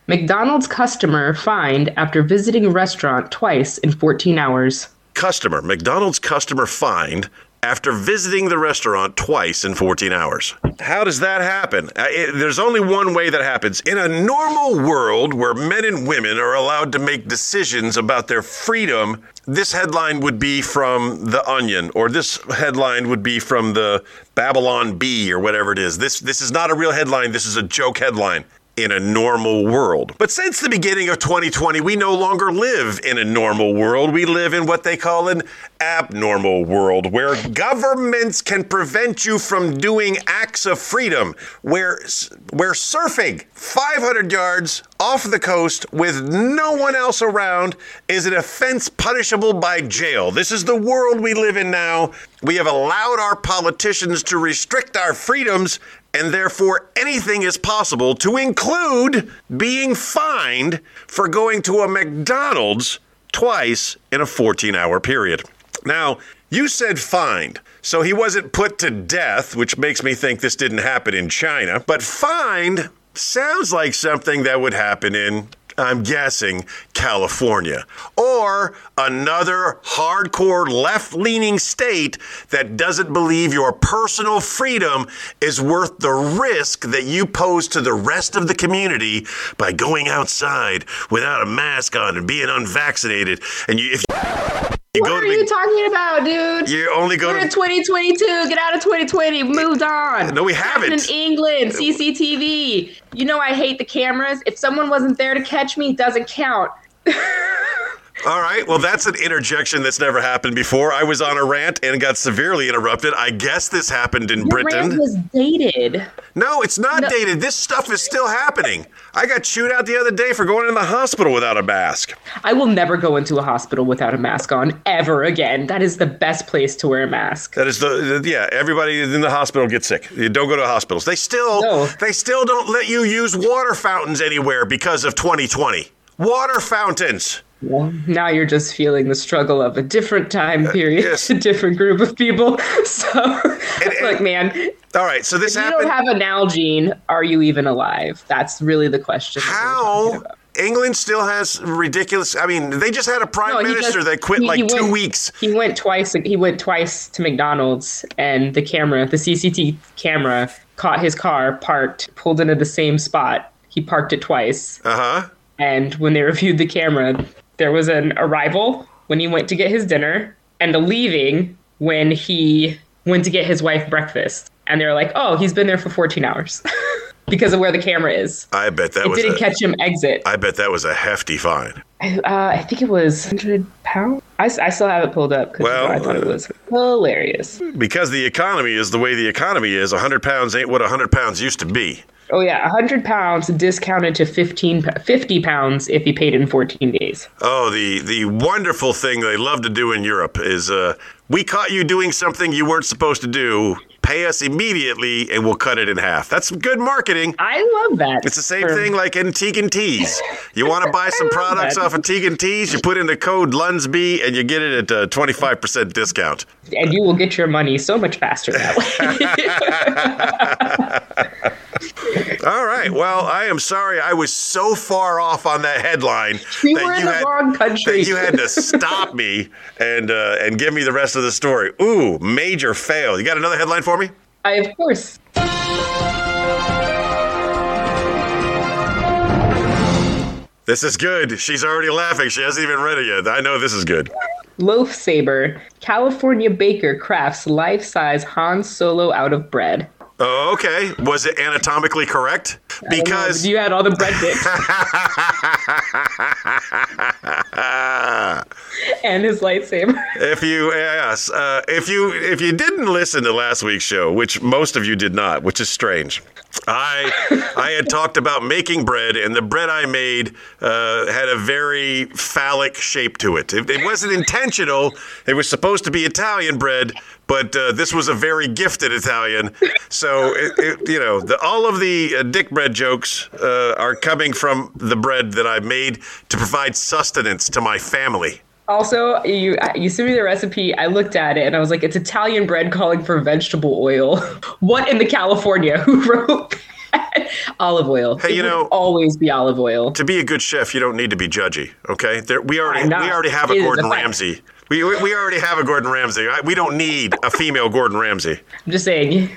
McDonald's customer fined after visiting restaurant twice in 14 hours. McDonald's customer fined after visiting the restaurant twice in 14 hours. How does that happen? There's only one way that happens. In a normal world where men and women are allowed to make decisions about their freedom, this headline would be from The Onion, or this headline would be from the Babylon Bee, or whatever it is. This is not a real headline. This is a joke headline. In a normal world. But since the beginning of 2020, we no longer live in a normal world. We live in what they call an abnormal world, where governments can prevent you from doing acts of freedom, where surfing 500 yards off the coast with no one else around is an offense punishable by jail. This is the world we live in now. We have allowed our politicians to restrict our freedoms, and therefore anything is possible, to include being fined for going to a McDonald's twice in a 14-hour period. Now, you said fined, so he wasn't put to death, which makes me think this didn't happen in China. But fined sounds like something that would happen in, I'm guessing, California, or another hardcore left-leaning state that doesn't believe your personal freedom is worth the risk that you pose to the rest of the community by going outside without a mask on and being unvaccinated. And you, if you what go to are the, you talking about, dude? You only go. We're in 2022. Get out of 2020. Moved on. No, we haven't. In England, CCTV. You know I hate the cameras. If someone wasn't there to catch me, it doesn't count. All right. Well, that's an interjection that's never happened before. I was on a rant and got severely interrupted. I guess this happened in Britain. Rant was dated. No, it's not dated. This stuff is still happening. I got chewed out the other day for going in the hospital without a mask. I will never go into a hospital without a mask on ever again. That is the best place to wear a mask. That is yeah, everybody in the hospital gets sick. You don't go to hospitals. They still don't let you use water fountains anywhere because of 2020. Water fountains. Well, now you're just feeling the struggle of a different time period, yes. A different group of people. So, look, man. All right, so this happened. If you don't have a Nalgene, are you even alive? That's really the question. How? England still has ridiculous. I mean, they just had a prime minister that quit he went 2 weeks. He went twice to McDonald's, and the CCTV camera, caught his car parked, pulled into the same spot. He parked it twice. Uh-huh. And when they reviewed the camera, there was an arrival when he went to get his dinner and a leaving when he went to get his wife breakfast. And they're like, oh, he's been there for 14 hours because of where the camera is. I bet that was. It didn't catch him exit. I bet that was a hefty fine. I think it was £100. I still have it pulled up because I thought it was hilarious. Because the economy is the way the economy is, £100 ain't what £100 used to be. Oh, yeah. £100 discounted to £50 if you paid in 14 days. Oh, the wonderful thing they love to do in Europe is we caught you doing something you weren't supposed to do. Pay us immediately and we'll cut it in half. That's good marketing. I love that. It's the same thing like in Tegan's Tease. You want to buy some products off of Tegan's Tease, you put in the code Lunsby and you get it at a 25% discount. And you will get your money so much faster that way. All right. Well, I am sorry I was so far off on that headline that you had to stop me and give me the rest of the story. Ooh, major fail. You got another headline for me? Of course. This is good. She's already laughing. She hasn't even read it yet. I know this is good. Loaf Saber. California baker crafts life-size Han Solo out of bread. Oh, okay. Was it anatomically correct? Because you had all the bread dips and his lightsaber. If you didn't listen to last week's show, which most of you did not, which is strange. I had talked about making bread, and the bread I made had a very phallic shape to it. It wasn't intentional. It was supposed to be Italian bread, but this was a very gifted Italian. So, all of the dick bread jokes are coming from the bread that I made to provide sustenance to my family. Also, you sent me the recipe. I looked at it and I was like, it's Italian bread calling for vegetable oil. What in the California? Who wrote that? Olive oil. Hey, it would always be olive oil. To be a good chef, you don't need to be judgy. Okay, we already have a Gordon Ramsay. We already have a Gordon Ramsay. We don't need a female Gordon Ramsay. I'm just saying.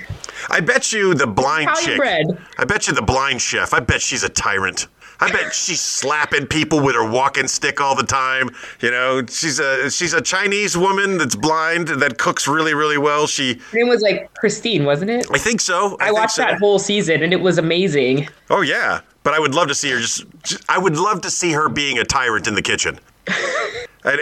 I bet you the blind chick. Bread. I bet you the blind chef. I bet she's a tyrant. I bet she's slapping people with her walking stick all the time. You know, she's a Chinese woman that's blind that cooks really, really well. Her name was like Christine, wasn't it? I think so. I watched that whole season and it was amazing. Oh yeah, but I would love to see her. I would love to see her being a tyrant in the kitchen. And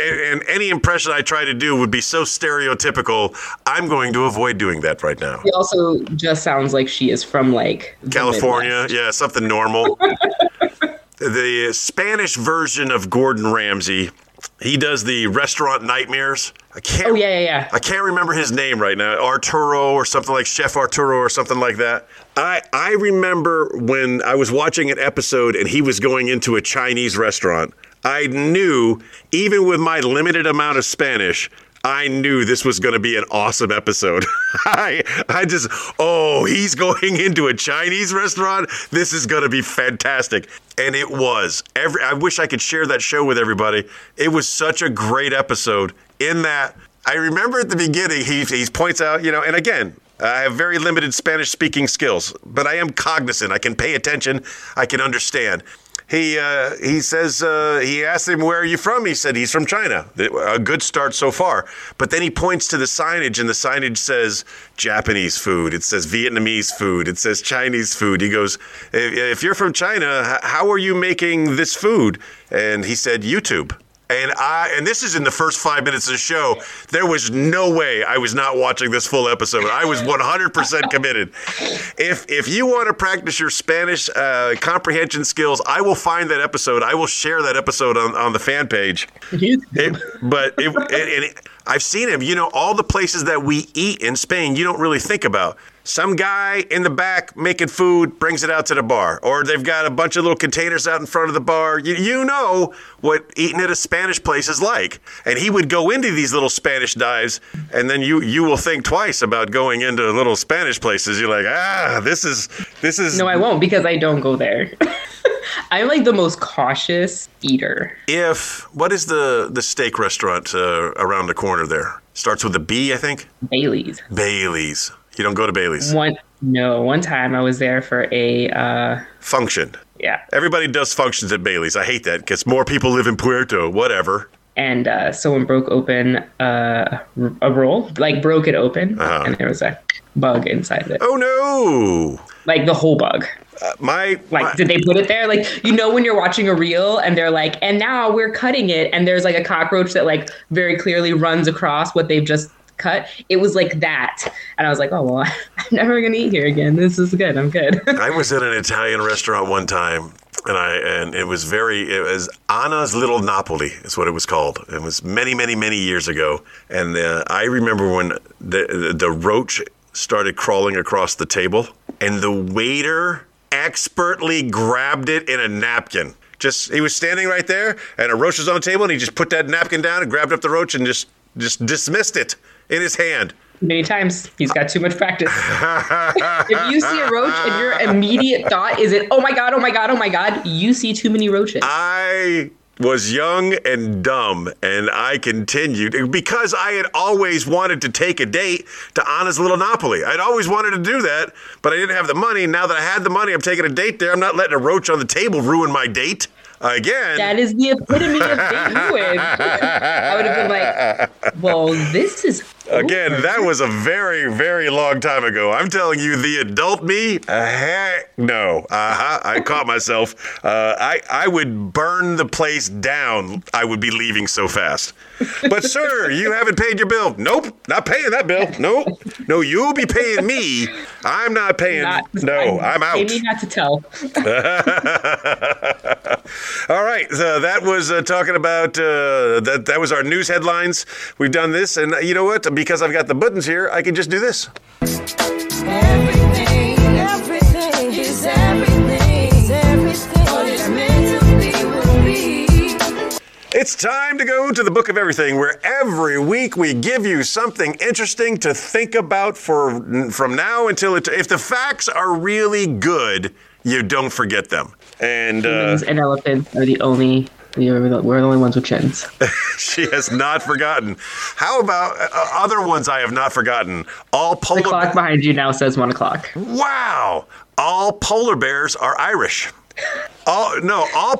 any impression I try to do would be so stereotypical. I'm going to avoid doing that right now. She also just sounds like she is from like California. Yeah, something normal. The Spanish version of Gordon Ramsay, he does the restaurant nightmares. I can't remember his name right now. Arturo or something like Chef Arturo or something like that. I remember when I was watching an episode and he was going into a Chinese restaurant. I knew, even with my limited amount of Spanish, I knew this was going to be an awesome episode. He's going into a Chinese restaurant. This is going to be fantastic. And it was. I wish I could share that show with everybody. It was such a great episode in that I remember at the beginning, he points out, and again, I have very limited Spanish speaking skills, but I am cognizant. I can pay attention. I can understand. He says, he asked him, where are you from? He said, he's from China. A good start so far. But then he points to the signage, and the signage says Japanese food. It says Vietnamese food. It says Chinese food. He goes, if you're from China, how are you making this food? And he said, YouTube. And this is in the first 5 minutes of the show. There was no way I was not watching this full episode. I was 100% committed. If you want to practice your Spanish comprehension skills, I will find that episode. I will share that episode on the fan page. I've seen him. All the places that we eat in Spain, you don't really think about. Some guy in the back making food brings it out to the bar. Or they've got a bunch of little containers out in front of the bar. You know what eating at a Spanish place is like. And he would go into these little Spanish dives, and then you will think twice about going into little Spanish places. You're like, this is... No, I won't, because I don't go there. I'm like the most cautious eater. What is the steak restaurant around the corner there? Starts with a B, I think? Bailey's. You don't go to Bailey's? One time I was there for a... function. Yeah. Everybody does functions at Bailey's. I hate that because more people live in Puerto, whatever. And someone broke open a roll, like broke it open, and there was a bug inside of it. Oh, no! Like the whole bug. Did they put it there? Like, when you're watching a reel and they're like, and now we're cutting it, and there's like a cockroach that like very clearly runs across what they've just... cut. It was like that. And I was like, oh, well, I'm never going to eat here again. This is good. I'm good. I was at an Italian restaurant one time, and it was Anna's Little Napoli is what it was called. It was many, many, many years ago. And I remember when the roach started crawling across the table, and the waiter expertly grabbed it in a napkin. He was standing right there, and a roach was on the table, and he just put that napkin down and grabbed up the roach and just dismissed it in his hand. Many times. He's got too much practice. If you see a roach and your immediate thought is, oh, my God, oh, my God, oh, my God, you see too many roaches. I was young and dumb, and I continued because I had always wanted to take a date to Anna's Little Napoli. I'd always wanted to do that, but I didn't have the money. Now that I had the money, I'm taking a date there. I'm not letting a roach on the table ruin my date. Again, that is the epitome of being with. I would have been like, well, this is over. Again, that was a very, very long time ago. I'm telling you, the adult me, heck no. I caught myself. I would burn the place down. I would be leaving so fast. But, sir, you haven't paid your bill. Nope, not paying that bill. Nope. No, you'll be paying me. I'm not paying. I'm out. Pay me not to tell. All right, so that was talking about that was our news headlines. We've done this, and you know what? Because I've got the buttons here, I can just do this. Everything is everything. Is everything what it's meant to be will be. It's time to go to the Book of Everything, where every week we give you something interesting to think about from now until if the facts are really good, you don't forget them. And humans and elephants are the only. We're the only ones with chins. She has not forgotten. How about other ones I have not forgotten? All polar. The clock behind you now says 1 o'clock. Wow! All polar bears are Irish. All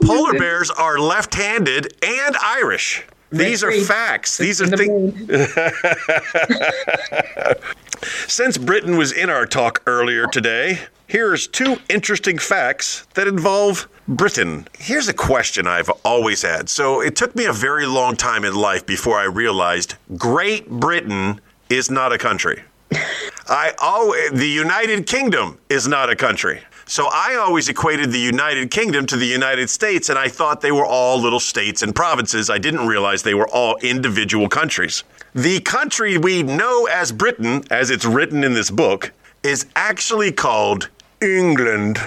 polar bears are left-handed and Irish. These are facts. These are things. Since Britain was in our talk earlier today, here's two interesting facts that involve Britain. Here's a question I've always had. So it took me a very long time in life before I realized Great Britain is not a country. The United Kingdom is not a country. So I always equated the United Kingdom to the United States, and I thought they were all little states and provinces. I didn't realize they were all individual countries. The country we know as Britain, as it's written in this book, is actually called England.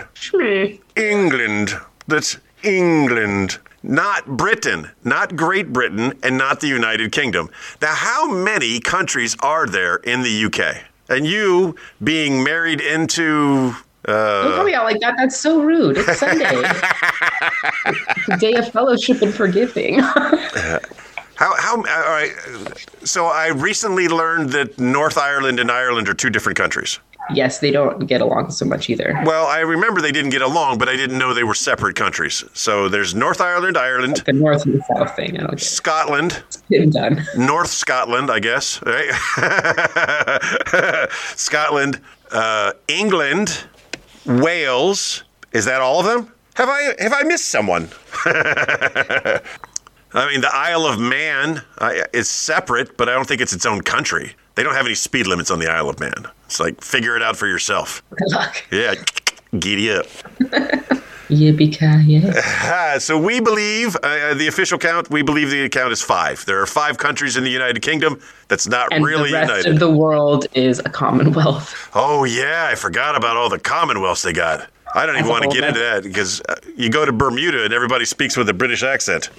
England. That's England. Not Britain, not Great Britain, and not the United Kingdom. Now, how many countries are there in the UK? And you, being married into... Don't call me out like that. That's so rude. It's Sunday. It's a day of fellowship and forgiving. All right. So I recently learned that North Ireland and Ireland are two different countries. Yes, they don't get along so much either. Well, I remember they didn't get along, but I didn't know they were separate countries. So there's North Ireland, Ireland. Like the North and the South thing. I don't get Scotland. It's done. North Scotland, I guess. Right? Scotland. England. Wales. Is that all of them? Have I missed someone? I mean, the Isle of Man is separate, but I don't think it's its own country. They don't have any speed limits on the Isle of Man. It's like, figure it out for yourself. Good luck. Yeah, giddy up. Yippee-ki-yay. So we believe, the official count, the count is 5. There are 5 countries in the United Kingdom that's not really united. And the rest of the world is a commonwealth. Oh, yeah. I forgot about all the commonwealths they got. I don't even want to get into that because you go to Bermuda and everybody speaks with a British accent.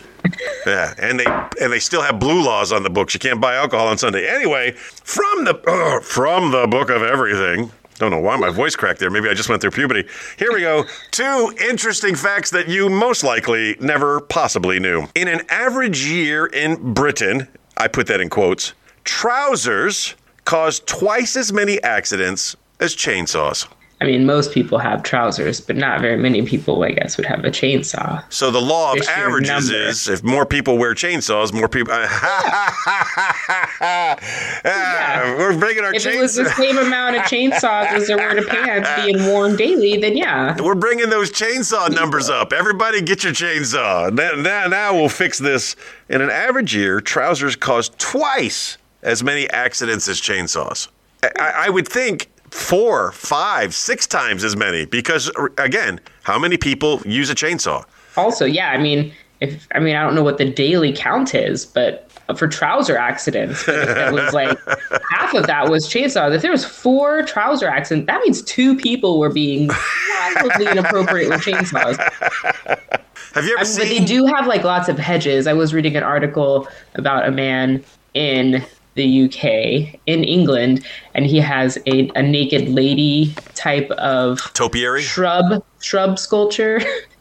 Yeah, and they still have blue laws on the books. You can't buy alcohol on Sunday. Anyway, from the Book of Everything. Don't know why my voice cracked there. Maybe I just went through puberty. Here we go. 2 interesting facts that you most likely never possibly knew. In an average year in Britain, I put that in quotes, trousers cause twice as many accidents as chainsaws. I mean, most people have trousers, but not very many people, I guess, would have a chainsaw. So the law of averages is if more people wear chainsaws, more people... Yeah. We're bringing our chainsaws... If it was the same amount of chainsaws as there were to pants being worn daily, then yeah. We're bringing those chainsaw numbers up. Everybody get your chainsaw. Now we'll fix this. In an average year, trousers cause twice as many accidents as chainsaws. I would think... 4, 5, 6 times as many because, again, how many people use a chainsaw? Also, yeah, I mean, I don't know what the daily count is, but for trouser accidents, but if it was like half of that was chainsaw. If there was 4 trouser accidents, that means 2 people were being wildly inappropriate with chainsaws. Have you ever seen? But they do have like lots of hedges. I was reading an article about a man in the UK, in England, and he has a naked lady type of topiary shrub sculpture,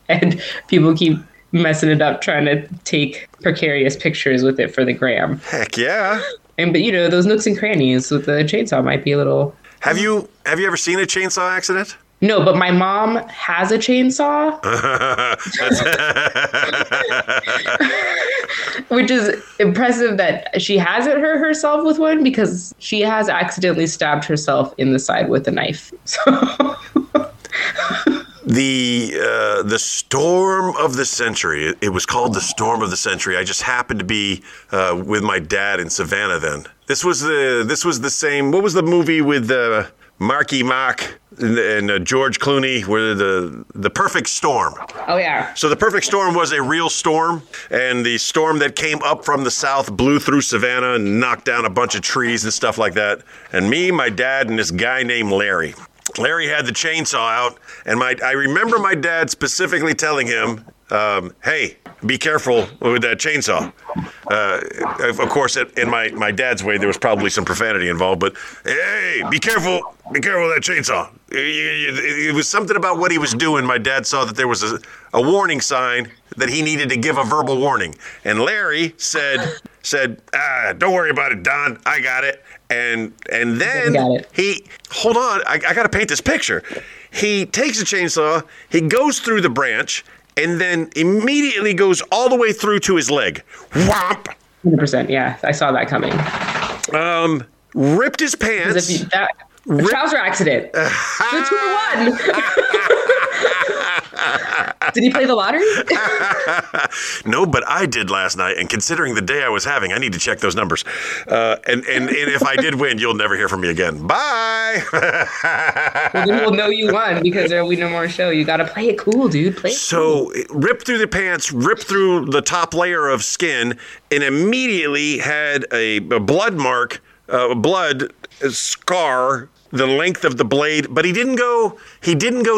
and people keep messing it up trying to take precarious pictures with it for the gram. Heck yeah. But you know, those nooks and crannies with the chainsaw might be a little... Have you ever seen a chainsaw accident? No, but my mom has a chainsaw, which is impressive that she hasn't hurt herself with one, because she has accidentally stabbed herself in the side with a knife. So the storm of the century, it was called the storm of the century. I just happened to be with my dad in Savannah then. This was the same. What was the movie with the Marky Mark and George Clooney were the perfect storm. Oh, yeah. So the perfect storm was a real storm, and the storm that came up from the south blew through Savannah and knocked down a bunch of trees and stuff like that. And me, my dad, and this guy named Larry. Larry had the chainsaw out, and I remember my dad specifically telling him, hey, be careful with that chainsaw. Of course, in my dad's way, there was probably some profanity involved, but hey, be careful with that chainsaw. It was something about what he was doing. My dad saw that there was a warning sign that he needed to give a verbal warning. And Larry said, don't worry about it, Don, I got it. And then hold on, I got to paint this picture. He takes a chainsaw, he goes through the branch, and then immediately goes all the way through to his leg. Whomp! 100%, yeah. I saw that coming. Ripped his pants. Trouser accident. The 2-1. Did he play the lottery? No, but I did last night. And considering the day I was having, I need to check those numbers. And if I did win, you'll never hear from me again. Bye. Well, then we'll know you won, because there will be no more show. You got to play it cool, dude. So ripped through the pants, ripped through the top layer of skin, and immediately had a blood mark, blood scar the length of the blade, but he didn't go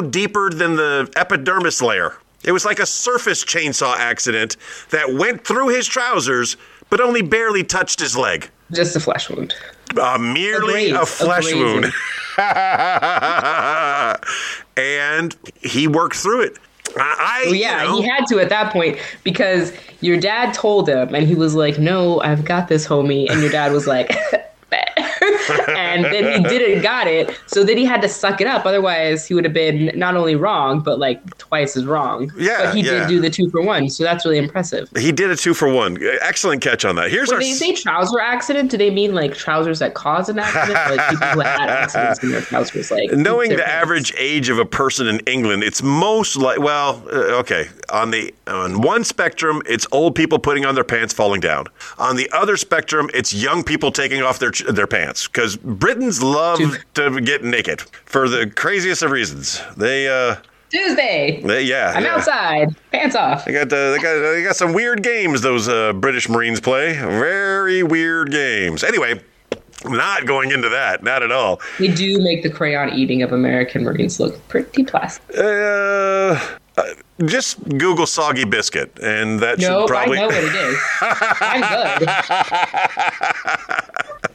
deeper than the epidermis layer. It was like a surface chainsaw accident that went through his trousers, but only barely touched his leg. Just a flesh wound. Merely a flesh wound. And he worked through it. He had to at that point, because your dad told him, and he was like, no, I've got this, homie. And your dad was like, and then he didn't got it, so then he had to suck it up. Otherwise, he would have been not only wrong, but like twice as wrong. Yeah, but he did do the 2-for-1, so that's really impressive. He did a 2-for-1. Excellent catch on that. Here's when they say trouser accident, do they mean like trousers that cause an accident, or like people who had accidents in their trousers? Like, knowing the average age of a person in England, it's most like on one spectrum, it's old people putting on their pants falling down. On the other spectrum, it's young people taking off their pants, because Britons love to get naked for the craziest of reasons. Tuesday. Outside, pants off. They got some weird games those British Marines play. Very weird games. Anyway, not going into that, not at all. We do make the crayon eating of American Marines look pretty plastic. Just Google soggy biscuit, and that should probably... No, I know what it is. I'm good.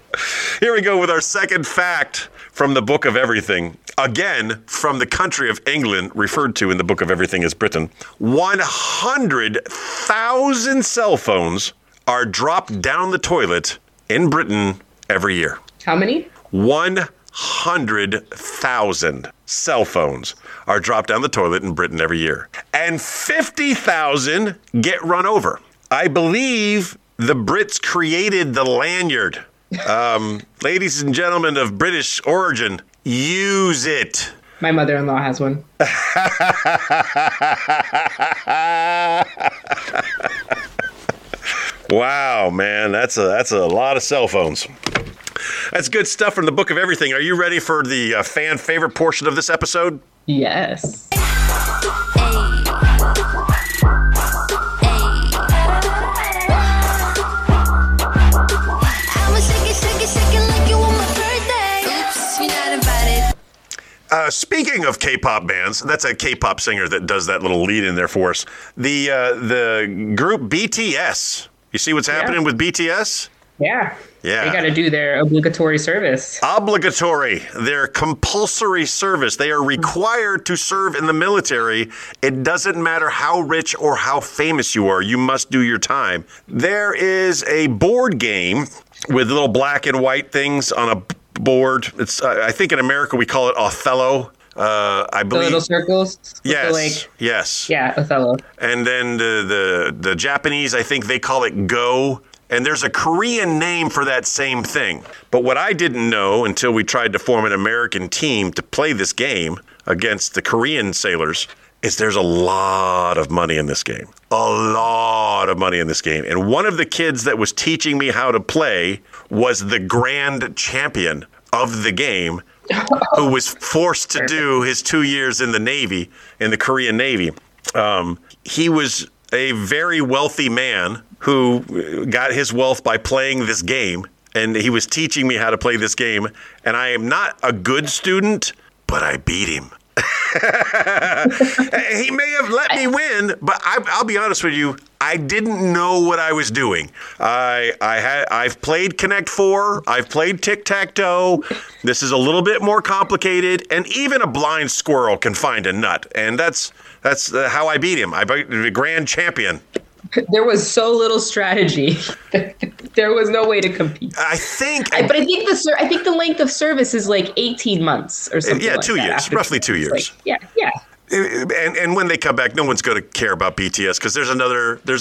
Here we go with our second fact from the Book of Everything. Again, from the country of England, referred to in the Book of Everything as Britain. 100,000 cell phones are dropped down the toilet in Britain every year. How many? 100,000 cell phones are dropped down the toilet in Britain every year. And 50,000 get run over. I believe the Brits created the lanyard. Ladies and gentlemen of British origin, use it. My mother-in-law has one. Wow, man, that's a lot of cell phones. That's good stuff from the Book of Everything. Are you ready for the fan favorite portion of this episode? Yes. Speaking of K-pop bands, that's a K-pop singer that does that little lead in there for us. The group BTS. You see what's happening with BTS? Yeah. They got to do their obligatory service. Their compulsory service. They are required to serve in the military. It doesn't matter how rich or how famous you are. You must do your time. There is a board game with little black and white things on a board. It's I think in America we call it Othello. I believe the little circles. Yes. Like, yes. Yeah, Othello. And then the Japanese, I think they call it Go. And there's a Korean name for that same thing. But what I didn't know until we tried to form an American team to play this game against the Korean sailors is there's a lot of money in this game. A lot of money in this game. And one of the kids that was teaching me how to play was the grand champion of the game, who was forced to do his 2 years in the Navy, in the Korean Navy. He was a very wealthy man who got his wealth by playing this game. And he was teaching me how to play this game. And I am not a good student, but I beat him. He may have let me win, but I'll be honest with you, I didn't know what I was doing. I've played Connect Four. I've played Tic-Tac-Toe. This is a little bit more complicated, and even a blind squirrel can find a nut, and that's how I beat him. I beat the grand champion. There was so little strategy. There was no way to compete. I think the length of service is like 18 months or something. Yeah, like 2 years, after roughly 2 years. Like, yeah. And when they come back, no one's going to care about BTS because there's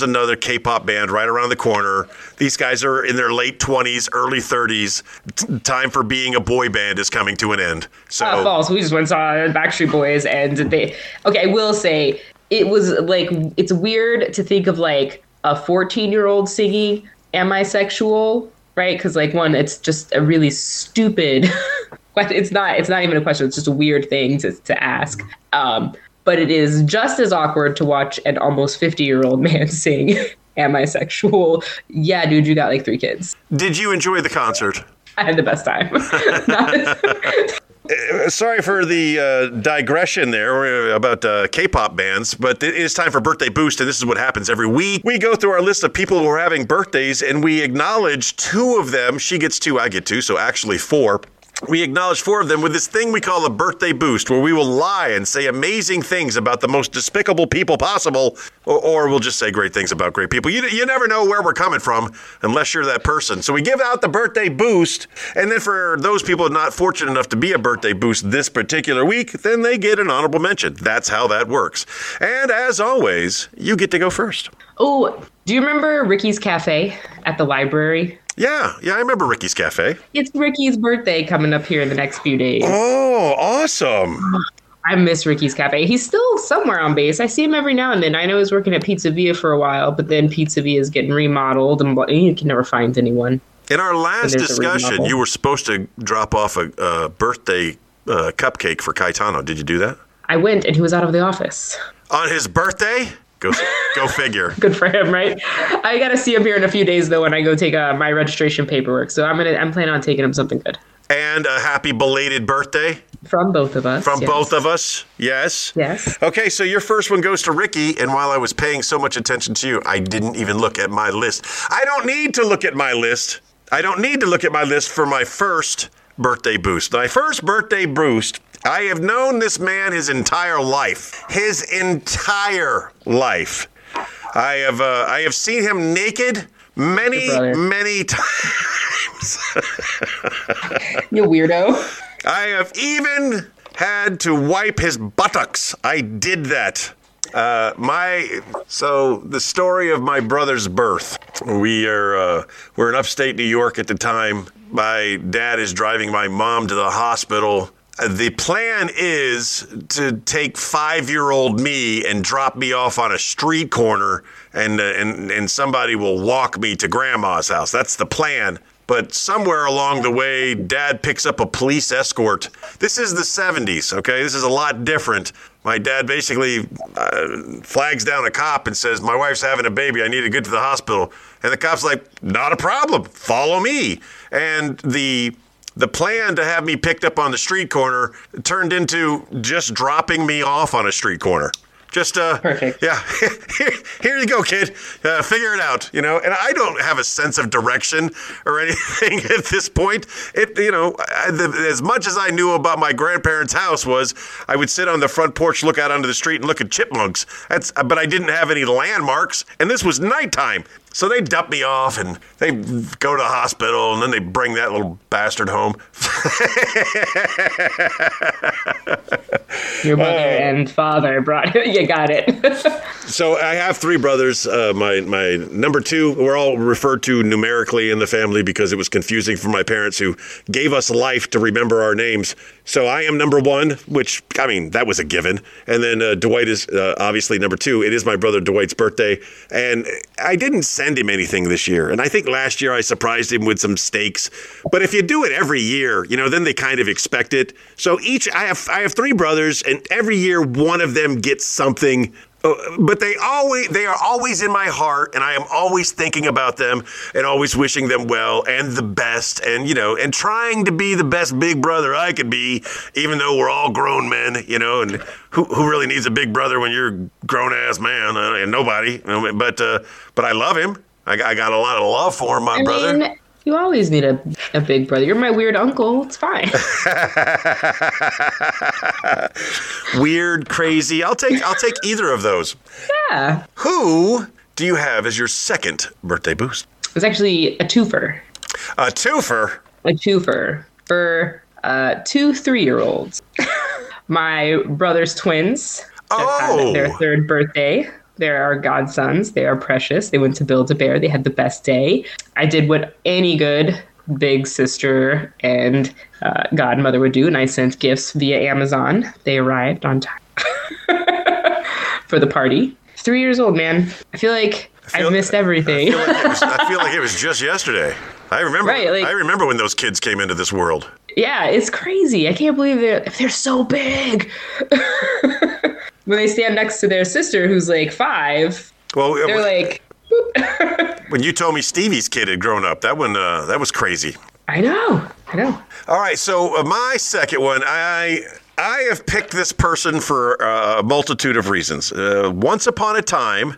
another K-pop band right around the corner. These guys are in their late 20s, early 30s. Time for being a boy band is coming to an end. So false. We just went saw Backstreet Boys, and they. Okay, I will say it was like it's weird to think of like a 14-year-old singing "Am I Sexual?" Right? Because like one, it's just a really stupid. It's not even a question. It's just a weird thing to ask. But it is just as awkward to watch an almost 50-year-old man sing, "Am I Sexual?" Yeah, dude, you got like three kids. Did you enjoy the concert? I had the best time. Sorry for the digression there about K-pop bands, but it is time for Birthday Boost, and this is what happens every week. We go through our list of people who are having birthdays, and we acknowledge two of them. She gets two, I get two, so actually four. We acknowledge four of them with this thing we call a birthday boost, where we will lie and say amazing things about the most despicable people possible, or we'll just say great things about great people. You never know where we're coming from unless you're that person. So we give out the birthday boost, and then for those people not fortunate enough to be a birthday boost this particular week, then they get an honorable mention. That's how that works. And as always, you get to go first. Oh, do you remember Ricky's Cafe at the library? Yeah, I remember Ricky's Cafe. It's Ricky's birthday coming up here in the next few days. Oh, awesome. I miss Ricky's Cafe. He's still somewhere on base. I see him every now and then. I know he's working at Pizza Via for a while, but then Pizza Via is getting remodeled, and you can never find anyone. In our last discussion, you were supposed to drop off a birthday cupcake for Caetano. Did you do that? I went, and he was out of the office. On his birthday? Go figure. Good for him, right? I got to see him here in a few days, though, when I go take my registration paperwork. So I'm planning on taking him something good. And a happy belated birthday. From both of us. From both of us, yes. Yes. Okay, so your first one goes to Ricky, and while I was paying so much attention to you, I didn't even look at my list. I don't need to look at my list. I don't need to look at my list for my first birthday boost. My first birthday boost, I have known this man his entire life. His entire life. I have seen him naked many times. You weirdo. I have even had to wipe his buttocks. I did that. So the story of my brother's birth. We're in upstate New York at the time. My dad is driving my mom to the hospital. The plan is to take 5-year-old me and drop me off on a street corner, and somebody will walk me to grandma's house. That's the plan. But somewhere along the way, Dad picks up a police escort. This is the 70s, okay? This is a lot different. My dad basically flags down a cop and says, "My wife's having a baby. I need to get to the hospital." And the cop's like, "Not a problem. Follow me." And the plan to have me picked up on the street corner turned into just dropping me off on a street corner. Just, perfect. Yeah, here you go, kid. Figure it out, you know. And I don't have a sense of direction or anything at this point. As much as I knew about my grandparents' house was I would sit on the front porch, look out onto the street, and look at chipmunks. But I didn't have any landmarks, and this was nighttime. So they dump me off, and they go to the hospital, and then they bring that little bastard home. Your mother and father brought it. You got it. So I have three brothers. My number two, we're all referred to numerically in the family because it was confusing for my parents who gave us life to remember our names. So I am number one, which, I mean, that was a given. And then Dwight is obviously number two. It is my brother Dwight's birthday, and I didn't send him anything this year. And I think last year I surprised him with some steaks. But if you do it every year, you know, then they kind of expect it. So each, I have three brothers, and every year one of them gets something. But they are always in my heart, and I am always thinking about them and always wishing them well and the best, and, you know, and trying to be the best big brother I could be, even though we're all grown men, you know, and who really needs a big brother when you're a grown-ass man, and nobody. But I love him. I got a lot of love for him, my brother. You always need a big brother. You're my weird uncle. It's fine. Weird, crazy. I'll take either of those. Yeah. Who do you have as your second birthday boost? It's actually a twofer. A twofer? A twofer for 2 3-year-olds. My brother's twins. Oh. Their third birthday. They're our godsons. They are precious. They went to Build-A-Bear. They had the best day. I did what any good big sister and godmother would do, and I sent gifts via Amazon. They arrived on time for the party. 3 years old, man. I missed everything. I feel like it was just yesterday. I remember. Right, I remember when those kids came into this world. Yeah, it's crazy. I can't believe they're so big. When they stand next to their sister, who's like 5, well, they're like. Boop. When you told me Stevie's kid had grown up, that was crazy. I know. All right, so my second one, I have picked this person for a multitude of reasons. Once upon a time.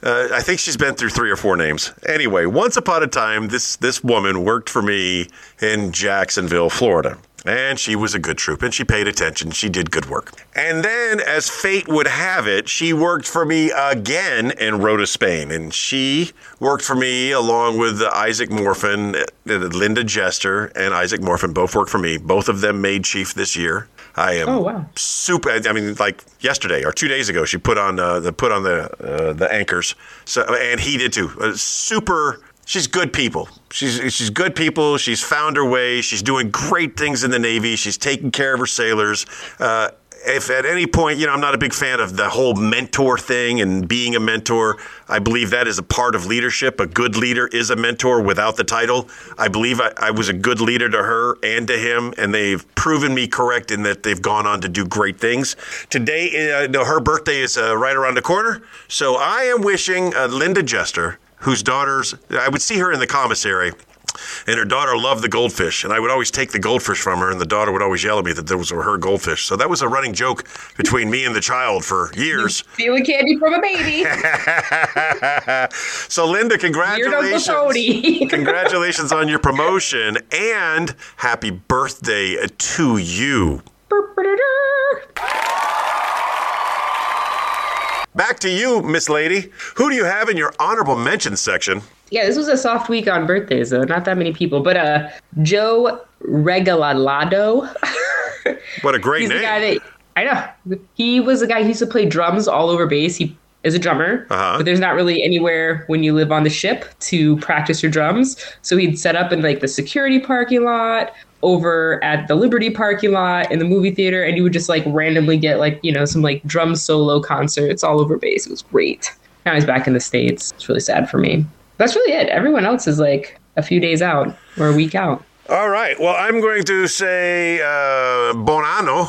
I think she's been through 3 or 4 names. Anyway, once upon a time, this woman worked for me in Jacksonville, Florida. And she was a good troop, and she paid attention. She did good work. And then, as fate would have it, she worked for me again in Rota, Spain. And she worked for me along with Isaac Morfin, Linda Jester, and Isaac Morfin both worked for me. Both of them made chief this year. I am super. I mean, like yesterday or 2 days ago, she put on the anchors. So, and he did too. Super. She's good people. She's good people. She's found her way. She's doing great things in the Navy. She's taking care of her sailors. If at any point, you know, I'm not a big fan of the whole mentor thing and being a mentor. I believe that is a part of leadership. A good leader is a mentor without the title. I believe I was a good leader to her and to him, and they've proven me correct in that they've gone on to do great things. Today, her birthday is right around the corner. So I am wishing Linda Jester, whose daughters, I would see her in the commissary, and her daughter loved the goldfish, and I would always take the goldfish from her, and the daughter would always yell at me that those were her goldfish. So that was a running joke between me and the child for years. Stealing candy from a baby. So, Linda, congratulations. Congratulations on your promotion, and happy birthday to you. Back to you, Miss Lady. Who do you have in your honorable mention section? Yeah, this was a soft week on birthdays, though. Not that many people. But Joe Regalado. What a great name. He was a guy who used to play drums all over base. He is a drummer. But there's not really anywhere when you live on the ship to practice your drums. So he'd set up in like the security parking lot, over at the Liberty parking lot, in the movie theater, and you would just like randomly get like, you know, some like drum solo concerts all over base. It was great. Now he's back in the States. It's really sad for me. That's really it. Everyone else is like a few days out or a week out. All right. Well, I'm going to say Buon anno,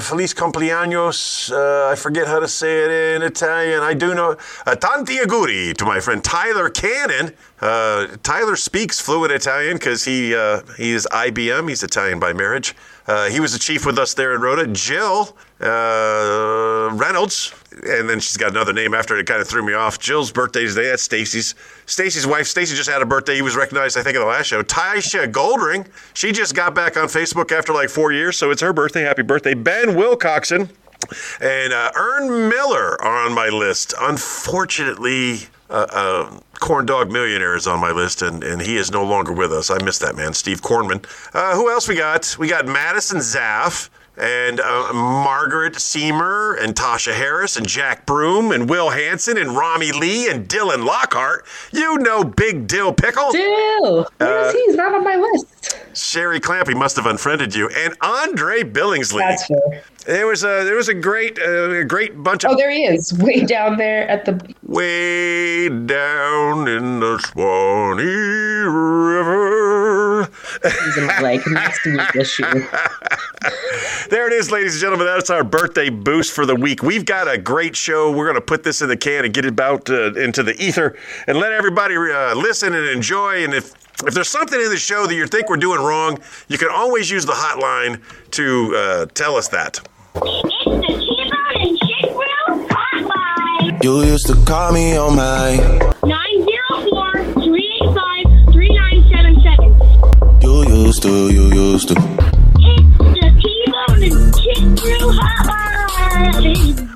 feliz cumpleaños. I forget how to say it in Italian. I do know. Tanti auguri to my friend Tyler Cannon. Tyler speaks fluent Italian because he is IBM. He's Italian by marriage. He was the chief with us there in Rota. Jill Reynolds, and then she's got another name after it. It kind of threw me off. Jill's birthday today. That's Stacy's. Stacy's wife. Stacy just had a birthday. He was recognized, I think, in the last show. Taisha Goldring. She just got back on Facebook after like 4 years, so it's her birthday. Happy birthday. Ben Wilcoxon and Ern Miller are on my list. Unfortunately, Corndog Millionaire is on my list, and he is no longer with us. I miss that man, Steve Kornman. Who else we got? We got Madison Zaff and Margaret Seymour and Tasha Harris and Jack Broom and Will Hansen and Rami Lee and Dylan Lockhart. You know Big Dill Pickle. Dill! Where's he? He's not on my list. Sherry Clampy must have unfriended you. And Andre Billingsley. That's true. There was a great bunch of... Oh, there he is. Way down there at the... Way down in the Swanee River. He's in my leg. Nice to meet this year. There it is, ladies and gentlemen. That's our birthday boost for the week. We've got a great show. We're going to put this in the can and get it out into the ether and let everybody listen and enjoy. And if there's something in the show that you think we're doing wrong, you can always use the hotline to tell us that. It's the T-Bone and Chick Will hotline. You used to call me on my 904-385-3977. You used to. It's the T-Bone and Chick Will hotline.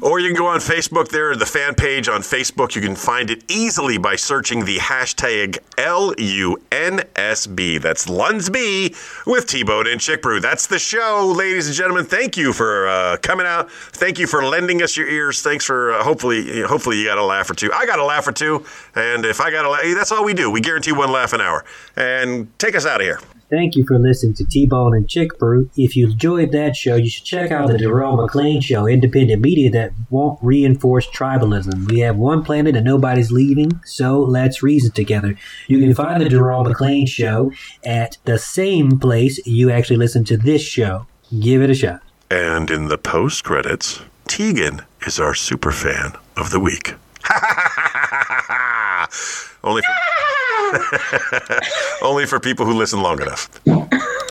Or you can go on Facebook there, the fan page on Facebook. You can find it easily by searching the hashtag LUNSB. That's Lunsby with T-Bone and Chick Brew. That's the show, ladies and gentlemen. Thank you for coming out. Thank you for lending us your ears. Thanks for hopefully you got a laugh or two. I got a laugh or two. And if I got a laugh, that's all we do. We guarantee one laugh an hour. And take us out of here. Thank you for listening to T-Bone and Chick Brew. If you enjoyed that show, you should check out the Daryl McLean Show, independent media that won't reinforce tribalism. We have one planet and nobody's leaving, so let's reason together. You can find the Daryl McLean Show at the same place you actually listen to this show. Give it a shot. And in the post-credits, Tegan is our superfan of the week. Only for people who listen long enough.